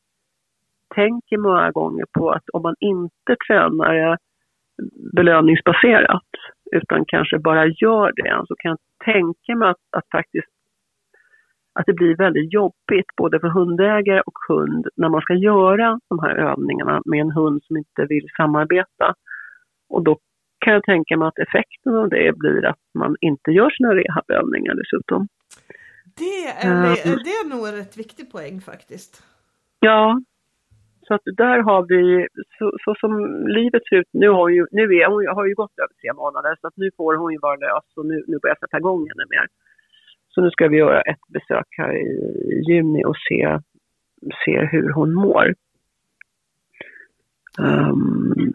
tänker många gånger på att om man inte tränar belöningsbaserat utan kanske bara gör det så kan jag tänka mig att, att faktiskt att det blir väldigt jobbigt både för hundägare och hund när man ska göra de här övningarna med en hund som inte vill samarbeta. Och då kan jag tänka mig att effekten av det blir att man inte gör sina rehabövningar dessutom. Det är, det är nog en rätt viktig poäng faktiskt. Ja, så att där har vi, så, så som livet ser ut, nu har ju, nu är, hon har ju gått över tre månader så att nu får hon ju vara lös och nu, nu börjar jag sätta igång henne mer. Så nu ska vi göra ett besök här i juni och se, se hur hon mår. Um,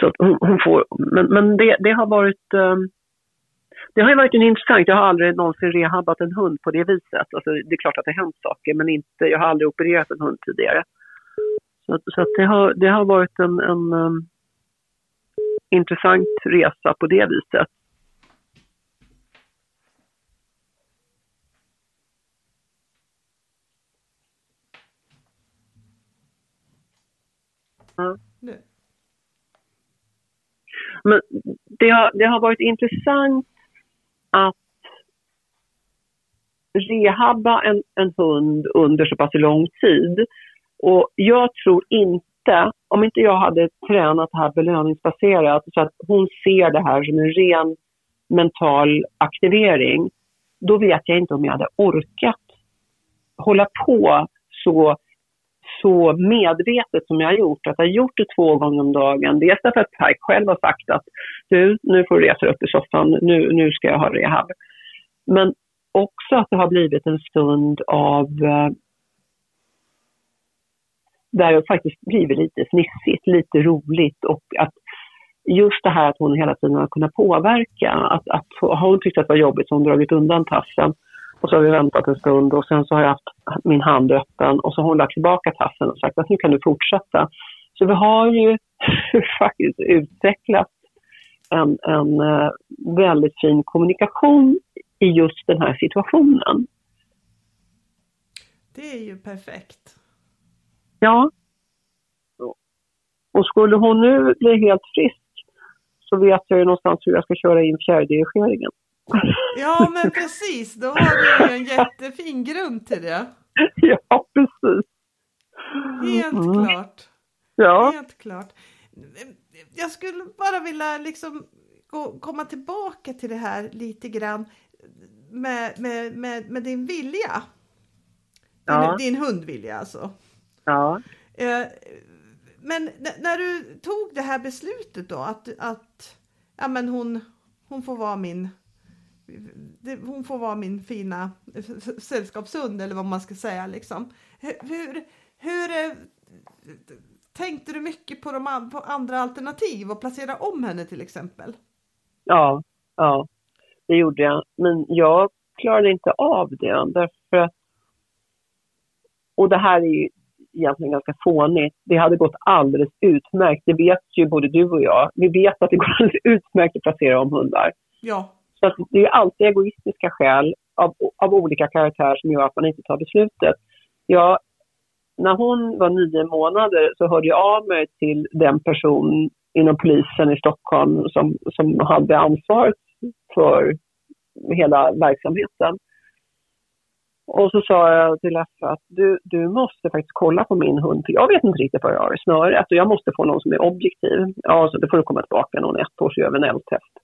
så att hon, hon får, men, men det, det har varit... Um, Det har ju varit en intressant, jag har aldrig någonsin rehabbat en hund på det viset. Alltså, det är klart att det hänt saker, men inte, jag har aldrig opererat en hund tidigare. Så, så att det, har, det har varit en, en um, intressant resa på det viset. Mm. Men det har, det har varit intressant att rehabba en, en hund under så pass lång tid. Och jag tror inte, om inte jag hade tränat här belöningsbaserat så att hon ser det här som en ren mental aktivering, då vet jag inte om jag hade orkat hålla på så, så medvetet som jag har gjort. Att jag har gjort det två gånger om dagen. Dels därför att Pike själv har sagt att du, nu får du resa upp i soffan, nu, nu ska jag ha rehab. Men också att det har blivit en stund av där det faktiskt blivit lite snissigt, lite roligt. Och att just det här att hon hela tiden har kunnat påverka. Att, att har hon tyckt att det var jobbigt så hon dragit undan tassen. Och så har vi väntat en stund och sen så har jag haft min hand öppen och så har hon lagt tillbaka tassen och sagt att nu kan du fortsätta. Så vi har ju faktiskt utvecklat en, en väldigt fin kommunikation i just den här situationen. Det är ju perfekt. Ja. Och skulle hon nu bli helt frisk så vet jag ju någonstans hur jag ska köra in fjärrdirigeringen. Ja men precis, då har du ju en jättefin grund till det. Ja precis. Helt mm. klart. Ja. Helt klart. Jag skulle bara vilja liksom gå, komma tillbaka till det här lite grann med, med, med, med din vilja. Ja. Din, din hundvilja alltså. Ja. Men när du tog det här beslutet då att, att ja, men hon, hon får vara min hon får vara min fina sällskapshund eller vad man ska säga liksom. Hur, hur tänkte du mycket på de på andra alternativ och placera om henne till exempel? Ja, ja, det gjorde jag. Men jag klarade inte av det därför att, och det här är ju egentligen ganska fånigt. Det hade gått alldeles utmärkt. Det vet ju både du och jag. Vi vet att det går alldeles utmärkt att placera om hundar. Ja. Så att det är alltid egoistiska skäl av, av olika karaktär som gör att man inte tar beslutet. Jag, när hon var nio månader så hörde jag av mig till den person inom polisen i Stockholm som, som hade ansvar för hela verksamheten. Och så sa jag till Leffa att du, du måste faktiskt kolla på min hund. För jag vet inte riktigt vad jag har i snöret och jag måste få någon som är objektiv. Ja, så det får du komma tillbaka någon ett år så gör vi en eltest.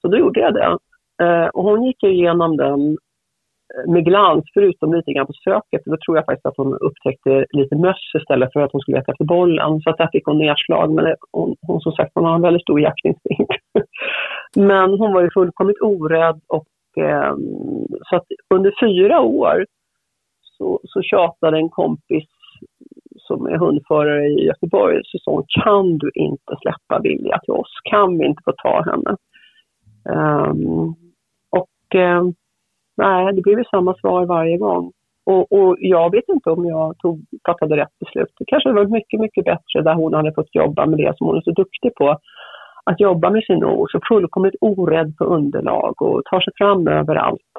Så då gjorde jag det. Eh, och hon gick igenom den med glans förutom lite grann på söket. Då tror jag faktiskt att hon upptäckte lite möss istället för att hon skulle leta efter bollen. Så att där fick hon nedslag. Men hon, hon som sagt, hon har en väldigt stor jaktinstinkt. Men hon var ju fullkomligt orädd. Och, eh, så att under fyra år så, så tjatade en kompis som är hundförare i Göteborg. Så sa hon, kan du inte släppa Vilja till oss? Kan vi inte få ta henne? Um, och um, nej, det blev ju samma svar varje gång och, och jag vet inte om jag tog, fattade rätt beslut. Det kanske var mycket mycket bättre där hon hade fått jobba med det som hon är så duktig på, att jobba med sin ord, så fullkomligt orädd på underlag och tar sig fram överallt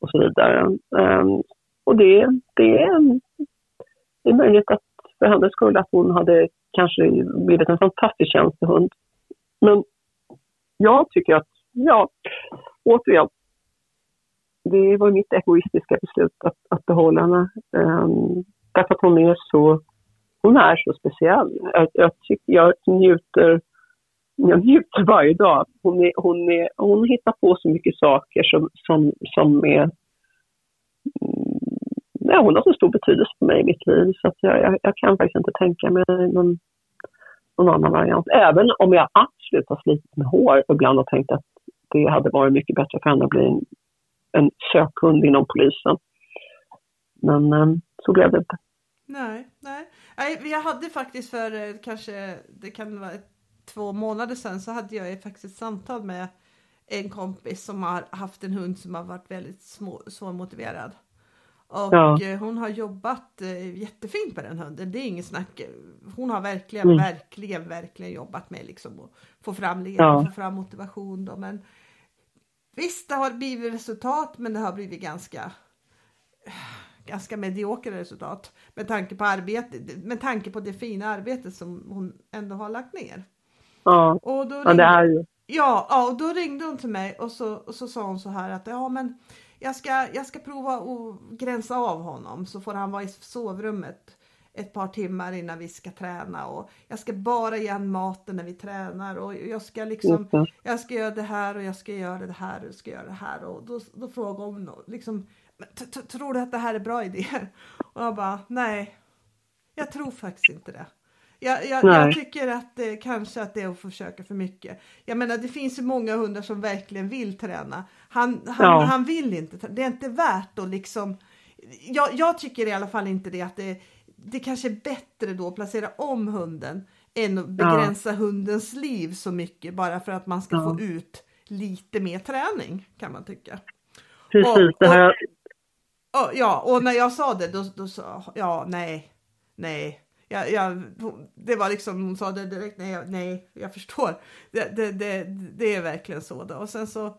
och så vidare. um, och det, det, är, det är möjligt att för hennes skull att hon hade kanske blivit en fantastisk tjänstehund, men jag tycker att ja, återigen, det var mitt egoistiska beslut att, att behålla henne. Um, därför att hon är så hon är så speciell. Jag, jag, tycker, jag njuter jag njuter varje dag. Hon, är, hon, är, hon hittar på så mycket saker som, som, som är... Ja, hon har så stor betydelse för mig i mitt liv, så att jag, jag, jag kan faktiskt inte tänka mig någon, någon annan variant. Även om jag absolut har slitit med hår ibland och tänkt att det hade varit mycket bättre för henne att bli en, en sökhund inom polisen. Men eh, så blev det inte. Nej, nej. nej. Jag hade faktiskt för kanske, det kan vara två månader sedan, så hade jag faktiskt ett samtal med en kompis som har haft en hund som har varit väldigt små, svårmotiverad. Och ja. Hon har jobbat jättefint med den hunden. Det är inget snack. Hon har verkligen, mm. verkligen, verkligen jobbat med liksom att få fram led, ja. få fram motivation. Då. Men visst, det har blivit resultat, men det har blivit ganska... ganska mediokra resultat med tanke på arbete, med tanke på det fina arbetet som hon ändå har lagt ner. Ja, och då ringde, ja det är ju. Ja, ja, och då ringde hon till mig och så, och så sa hon så här att ja men jag ska, jag ska prova att gränsa av honom så får han vara i sovrummet ett par timmar innan vi ska träna och jag ska bara ge han maten när vi tränar och jag ska liksom mm. jag ska göra det här och jag ska göra det här och jag ska göra det här och då, då frågar hon liksom tror du att det här är bra idéer? Och jag bara, nej. Jag tror faktiskt inte det. Jag, jag, jag tycker att eh, kanske att det är att försöka för mycket. Jag menar, det finns ju många hundar som verkligen vill träna. Han, han, ja. han vill inte träna. Det är inte värt att liksom... Jag, jag tycker i alla fall inte det. Att det, det kanske är bättre då att placera om hunden än att begränsa ja. hundens liv så mycket. Bara för att man ska ja. få ut lite mer träning, kan man tycka. Precis, och, det här... Och, ja, och när jag sa det, då, då sa ja, nej, nej. Jag, jag, det var liksom, hon sa det direkt, nej, nej jag förstår. Det, det, det, det är verkligen så då. Och sen så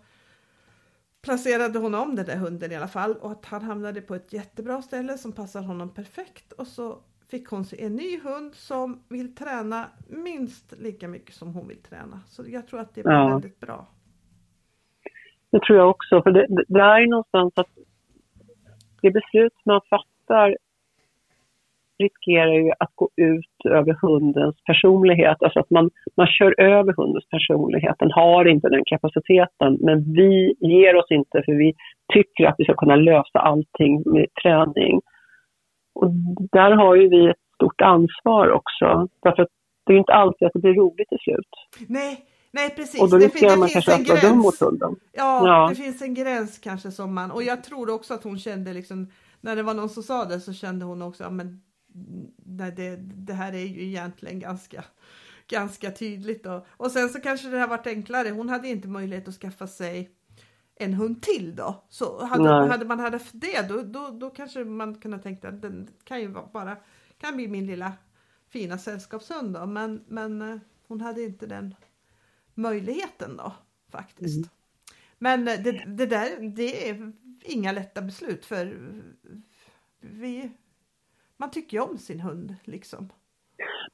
placerade hon om den där hunden i alla fall. Och att han hamnade på ett jättebra ställe som passar honom perfekt. Och så fick hon sig en ny hund som vill träna minst lika mycket som hon vill träna. Så jag tror att det var ja. väldigt bra. Det tror jag också, för det, det är någonstans att det beslut man fattar riskerar ju att gå ut över hundens personlighet. Alltså att man, man kör över hundens personlighet. Den har inte den kapaciteten. Men vi ger oss inte för vi tycker att vi ska kunna lösa allting med träning. Och där har ju vi ett stort ansvar också. Därför att det är ju inte alltid att det blir roligt i slut. Nej. Nej precis, och då det, fin- det finns en gräns. Ja, ja, det finns en gräns kanske som man, och jag tror också att hon kände liksom, när det var någon som sa det så kände hon också, ja men nej, det, det här är ju egentligen ganska, ganska tydligt då. Och sen så kanske det har varit enklare, hon hade inte möjlighet att skaffa sig en hund till då. Så hade, hade man hade det, då, då, då kanske man kunde tänka att den kan ju bara, kan bli min lilla fina sällskapshund då, men, men hon hade inte den möjligheten då faktiskt. Mm. Men det, det där det är inga lätta beslut för vi man tycker ju om sin hund liksom.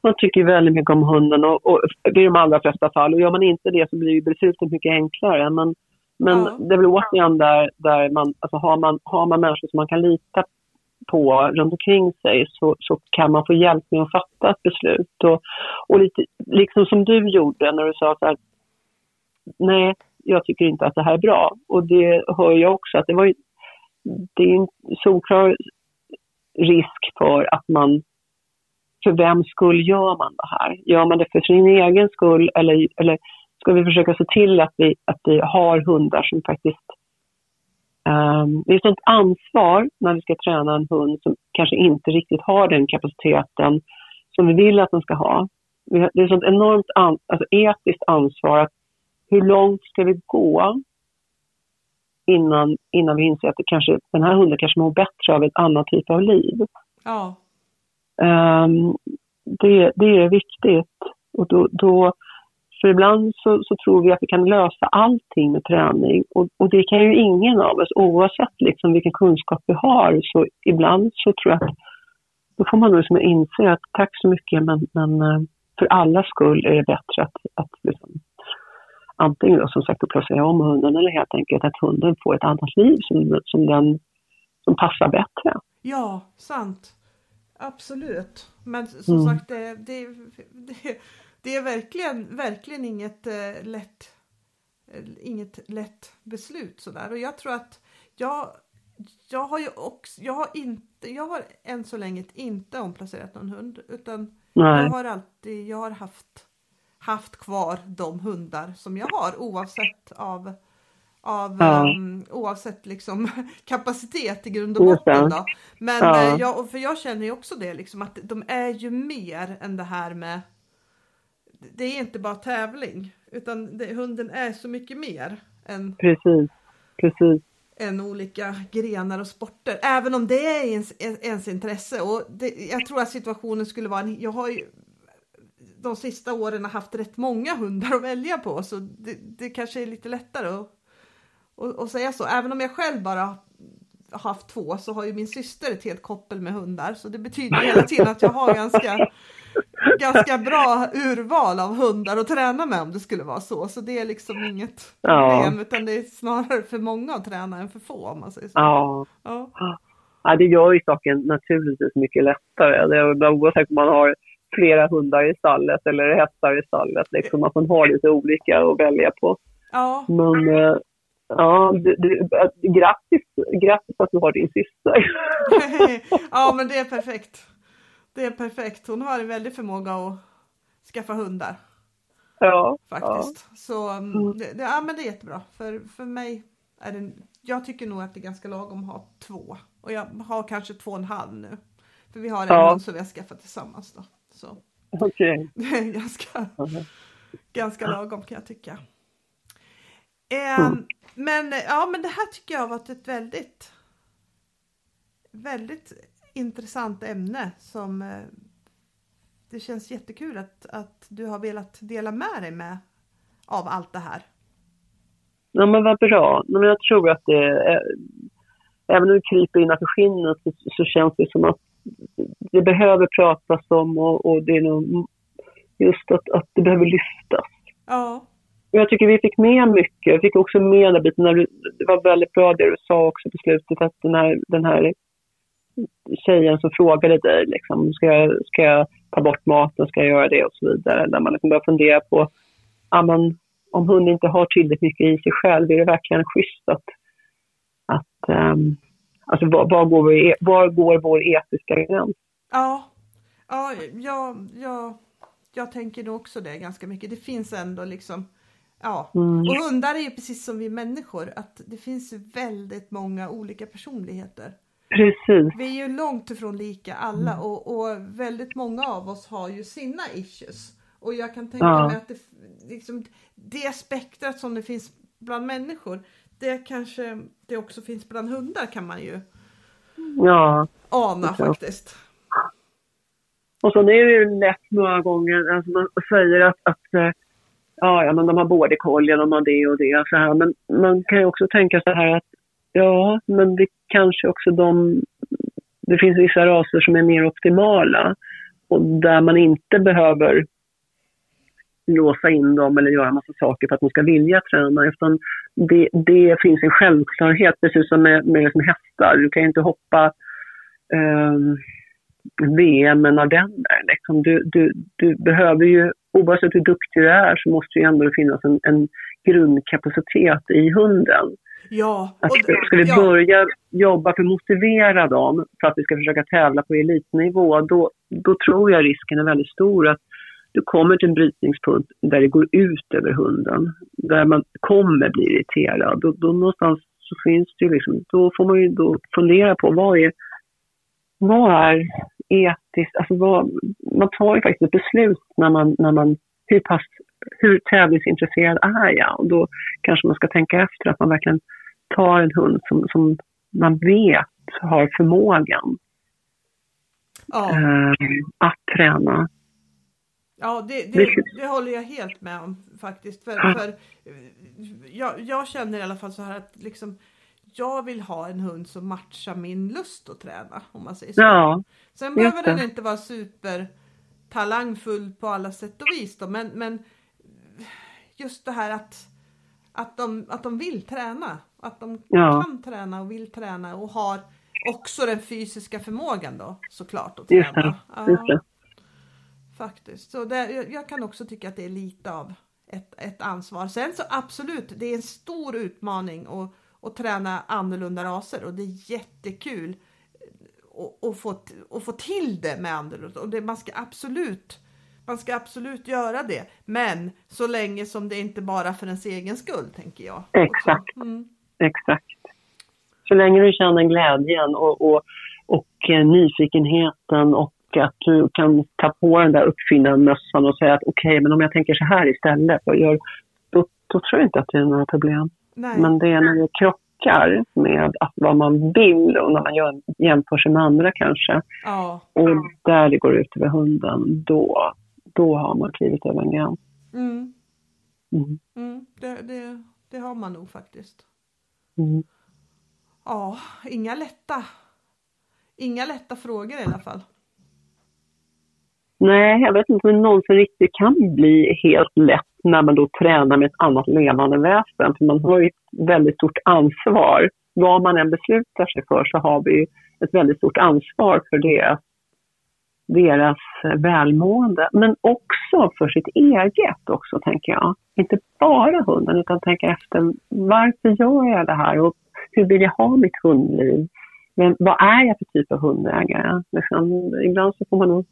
Man tycker väldigt mycket om hunden och, och det är de allra flesta fall och gör man inte det så blir ju beslutet mycket enklare men, men ja. det är väl återigen där, där man, alltså har man har man människor som man kan lita på runt omkring sig så, så kan man få hjälp med att fatta ett beslut och, och lite, liksom som du gjorde när du sa så här, nej jag tycker inte att det här är bra och det hör jag också att det var ju, det är en solklar risk för att man för vem skull gör man det här? Gör man det för sin egen skull eller, eller ska vi försöka se till att vi, att vi har hundar som faktiskt Um, det är ett sånt ansvar när vi ska träna en hund som kanske inte riktigt har den kapaciteten som vi vill att den ska ha. Det är ett sånt enormt an- alltså etiskt ansvar att hur långt ska vi gå innan, innan vi inser att det kanske, den här hunden kanske mår bättre av ett annat typ av liv. Ja. Um, det, det är viktigt. Och då, då för ibland så, så tror vi att vi kan lösa allting med träning. Och, och det kan ju ingen av oss, oavsett liksom vilken kunskap vi har. Så ibland så tror jag att då får man nog liksom inse att tack så mycket. Men, men för alla skull är det bättre att, att liksom, antingen då, som sagt att placera om hunden. Eller helt enkelt att hunden får ett annat liv som, som, den, som passar bättre. Ja, sant. Absolut. Men som mm. sagt, det, det, det, det är verkligen, verkligen inget, eh, lätt, inget lätt beslut. Sådär. Och jag tror att jag, jag har ju också, jag har inte, jag har än så länge inte omplacerat någon hund. Utan Nej. jag har alltid, jag har haft, haft kvar de hundar som jag har, oavsett av... Av, ja. um, oavsett liksom kapacitet i grund och botten då. Men ja. jag, för jag känner ju också det liksom, att de är ju mer än det här med, det är inte bara tävling, utan det, hunden är så mycket mer än, precis. Precis. Än olika grenar och sporter, även om det är ens, ens intresse. Och det, jag tror att situationen skulle vara en, jag har ju de sista åren haft rätt många hundar att välja på, så det, det kanske är lite lättare att Och, och säga så, även om jag själv bara haft två, så har ju min syster ett helt koppel med hundar. Så det betyder hela tiden att jag har ganska, ganska bra urval av hundar att träna med, om det skulle vara så. Så det är liksom inget ja. problem, utan det är snarare för många att träna än för få, om man säger så. Ja, ja. ja det gör ju saken naturligtvis mycket lättare. Det är oavsett om man har flera hundar i stallet eller hästar i stallet. Liksom att man har lite olika att välja på. Ja. Men... Eh, Ja, du, du, grattis, grattis att du har din syster. Ja, men det är perfekt. Det är perfekt. Hon har en väldig förmåga att skaffa hundar. Ja. Faktiskt. Ja. Så det, det, ja, men det är jättebra. För, för mig är det, jag tycker nog att det är ganska lagom att ha två. Och jag har kanske två och en halv nu. För vi har en ja. hund som vi har skaffat tillsammans då. Så. Okej. Okay. ganska, uh-huh. ganska lagom kan jag tycka. Eh, mm. Men ja, men det här tycker jag har varit ett väldigt väldigt intressant ämne, som eh, det känns jättekul att, att du har velat dela med dig med av allt det här. Ja, men vad bra. Men jag tror att det är, även om vi kryper innanför skinnet, så, så känns det som att det behöver pratas om, och, och det är nog just att, att det behöver lyftas. Ja. Jag tycker vi fick med mycket. Jag fick också med den biten. När du, det var väldigt bra det du sa också på slutet. Att den här, den här tjejen som frågade dig. Liksom, ska, jag, ska jag ta bort maten? Ska jag göra det? Och så vidare. Där man liksom börjar fundera på. Ah, man, om hunden inte har tillräckligt mycket i sig själv. Är det verkligen schysst att. att um, alltså, var, var, går vi, var går vår etiska gräns? Ja. Ja, ja, ja. Jag tänker nog också det ganska mycket. Det finns ändå liksom. Ja, och hundar är ju precis som vi människor, att det finns väldigt många olika personligheter. Precis. Vi är ju långt ifrån lika alla, och, och väldigt många av oss har ju sina issues. Och jag kan tänka ja. mig att det, liksom, det spektrat som det finns bland människor, det kanske det också finns bland hundar, kan man ju ja. ana ja. faktiskt. Och så nu är det lätt några gånger, alltså man säger att, att Ja, ja, men de har både kolja, de har det och det. Så här. Men man kan ju också tänka så här att ja, men det kanske också de... Det finns vissa raser som är mer optimala. Och där man inte behöver låsa in dem eller göra massa saker för att de ska vilja träna. Eftersom det, det finns en självklarhet, precis som med, med som hästar. Du kan ju inte hoppa eh, V M eller den där. Liksom. Du, du, du behöver ju... Oavsett hur duktig du är, så måste ju ändå finnas en, en grundkapacitet i hunden. Ja. Och, ska, ska vi ja. börja jobba för att motivera dem för att vi ska försöka tävla på elitnivå, då, då tror jag risken är väldigt stor att du kommer till en brytningspunkt där det går ut över hunden. Där man kommer bli irriterad. Då, då någonstans så finns det ju liksom, då får man ju då fundera på vad är, vad är etiskt, alltså vad, man tar ju faktiskt ett beslut när man, när man hur, pass, hur tävlingsintresserad är jag, och då kanske man ska tänka efter att man verkligen tar en hund som, som man vet har förmågan ja. eh, att träna. Ja, det, det, det håller jag helt med om faktiskt, för, ja. för jag, jag känner i alla fall så här att liksom, jag vill ha en hund som matchar min lust att träna, om man säger så. Ja, sen behöver den inte vara supertalangfull på alla sätt och vis då, men, men just det här att, att, de, att de vill träna. Att de ja. kan träna och vill träna och har, också den fysiska förmågan då, såklart. Att just det, ja, just det. Faktiskt. Så det, jag kan också tycka att det är lite av ett, ett ansvar. Sen så absolut, det är en stor utmaning att, att träna annorlunda raser. Och det är jättekul att, att, få, att få till det med annorlunda. Och det, man ska absolut... Man ska absolut göra det. Men så länge som det inte bara för ens egen skull, tänker jag. Exakt. Mm. Exakt. Så länge du känner glädjen och, och, och nyfikenheten och att du kan ta på den där uppfinnarmössan och säga att okej, okay, men om jag tänker så här istället och gör, då, då tror jag inte att det är några problem. Nej. Men det är när det krockar med att vad man vill och när man gör, jämför sig med andra kanske. Ja. Och där det går ut över hunden, då Då har man klivit över en gräns. Mm. Mm. Mm. Det, det, det har man nog faktiskt. Mm. Ja, inga lätta. Inga lätta frågor i alla fall. Nej, jag vet inte om det någonsin riktigt kan bli helt lätt när man då tränar med ett annat levande väsen. För man har ju ett väldigt stort ansvar. Vad man än beslutar sig för så har vi ett väldigt stort ansvar för det. Deras välmående, men också för sitt eget också, tänker jag. Inte bara hunden, utan tänka efter, varför gör jag det här och hur vill jag ha mitt hundliv? Men vad är jag för typ av hundägare? Liksom, ibland så får man nog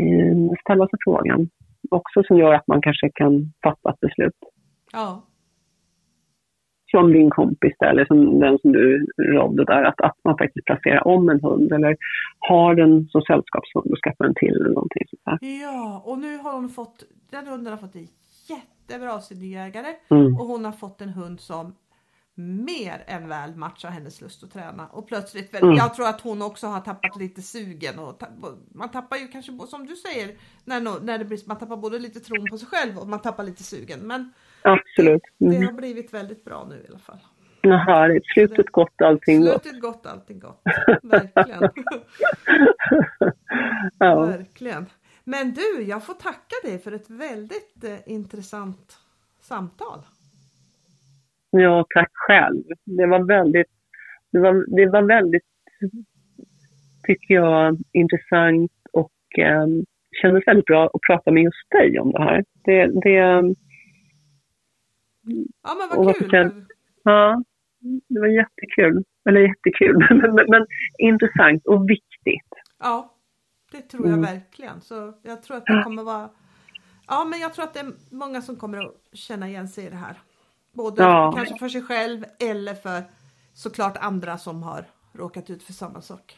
eh, ställa sig frågan också, som gör att man kanske kan fatta ett beslut. Ja. Som din kompis där, eller som den som du rådde där, att, att man faktiskt placerar om en hund eller har den som sällskapshund och skaffar en till eller någonting sådär. Ja, och nu har hon fått, den hunden har fått en jättebra sidägare mm. och hon har fått en hund som mer än väl matchar hennes lust att träna. Och plötsligt, mm. jag tror att hon också har tappat lite sugen och tapp, man tappar ju kanske, som du säger, när, när det blir, man tappar både lite tron på sig själv och man tappar lite sugen, men absolut. Mm. Det har blivit väldigt bra nu i alla fall. Jaha, det är slutet gott, allting gott. Slutet gott, allting gott. Verkligen. Ja. Verkligen. Men du, jag får tacka dig för ett väldigt eh, intressant samtal. Ja, tack själv. Det var väldigt, det var, det var väldigt, tycker jag, intressant och eh, kändes väldigt bra att prata med just dig om det här. Det, det Ja, men vad kul. Jag, ja, det var jättekul. Eller jättekul, men, men, men intressant och viktigt. Ja, det tror jag mm. verkligen. Så jag tror att det kommer vara... Ja, men jag tror att det är många som kommer att känna igen sig i det här. Både ja. kanske för sig själv eller för såklart andra som har råkat ut för samma sak.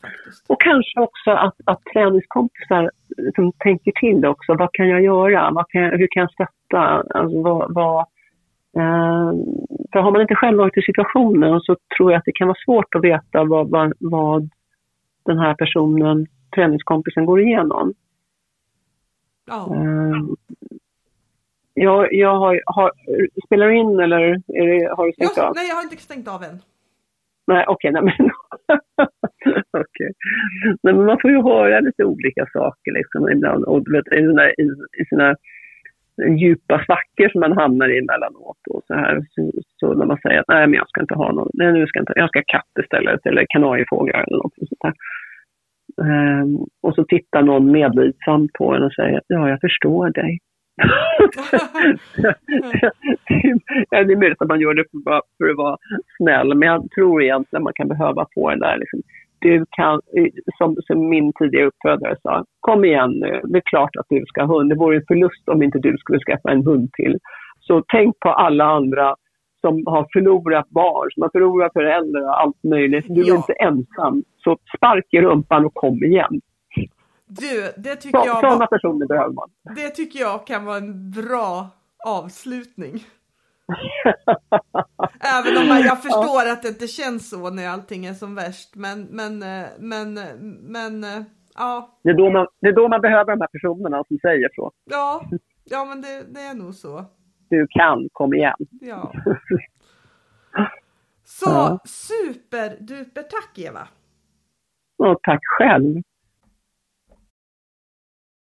Faktiskt. Och kanske också att, att träningskompisar som tänker till det också. Vad kan jag göra? Vad kan jag, hur kan jag stötta? Alltså, vad, vad, eh, för har man inte själv varit i situationen så tror jag att det kan vara svårt att veta vad, vad, vad den här personen, träningskompisen, går igenom. Oh. Eh, jag jag har, har, spelar du in eller är det, har du stängt jag, av? Nej, jag har inte stängt av än. Nej, okej, okay, nej men... okay. Nej, men man får ju höra lite olika saker liksom ibland. Och vet, i, sina, i, i sina djupa svackor som man hamnar i emellanåt och så här. Så, så när man säger att nej, men jag ska inte ha någon. Nej, nu ska jag inte. Jag ska ha katt istället. Eller kanariefåglar eller något sånt där. Ehm, och så tittar någon medlidsamt på en och säger ja, jag förstår dig. Ja, det är möjligt att man gör det för, för att vara snäll, men jag tror egentligen man kan behöva få den där liksom, du kan, som, som min tidigare uppfödare sa, kom igen nu, det är klart att du ska ha hund, det vore en förlust om inte du skulle skaffa en hund till, så tänk på alla andra som har förlorat barn, som har förlorat föräldrar och allt möjligt, du är ja. inte ensam, så spark i rumpan och kom igen. Du, det tycker så, jag sådana personer behöver man. Det tycker jag kan vara en bra avslutning. Även om man, jag förstår ja. att det inte känns så när allting är som värst, men men men men ja. Det är då man det är då man behöver de här personerna som säger så. Ja. Ja, men det, det är nog så. Du kan, kom igen. Ja. Så ja. Superduper tack, Eva. Ja, tack själv.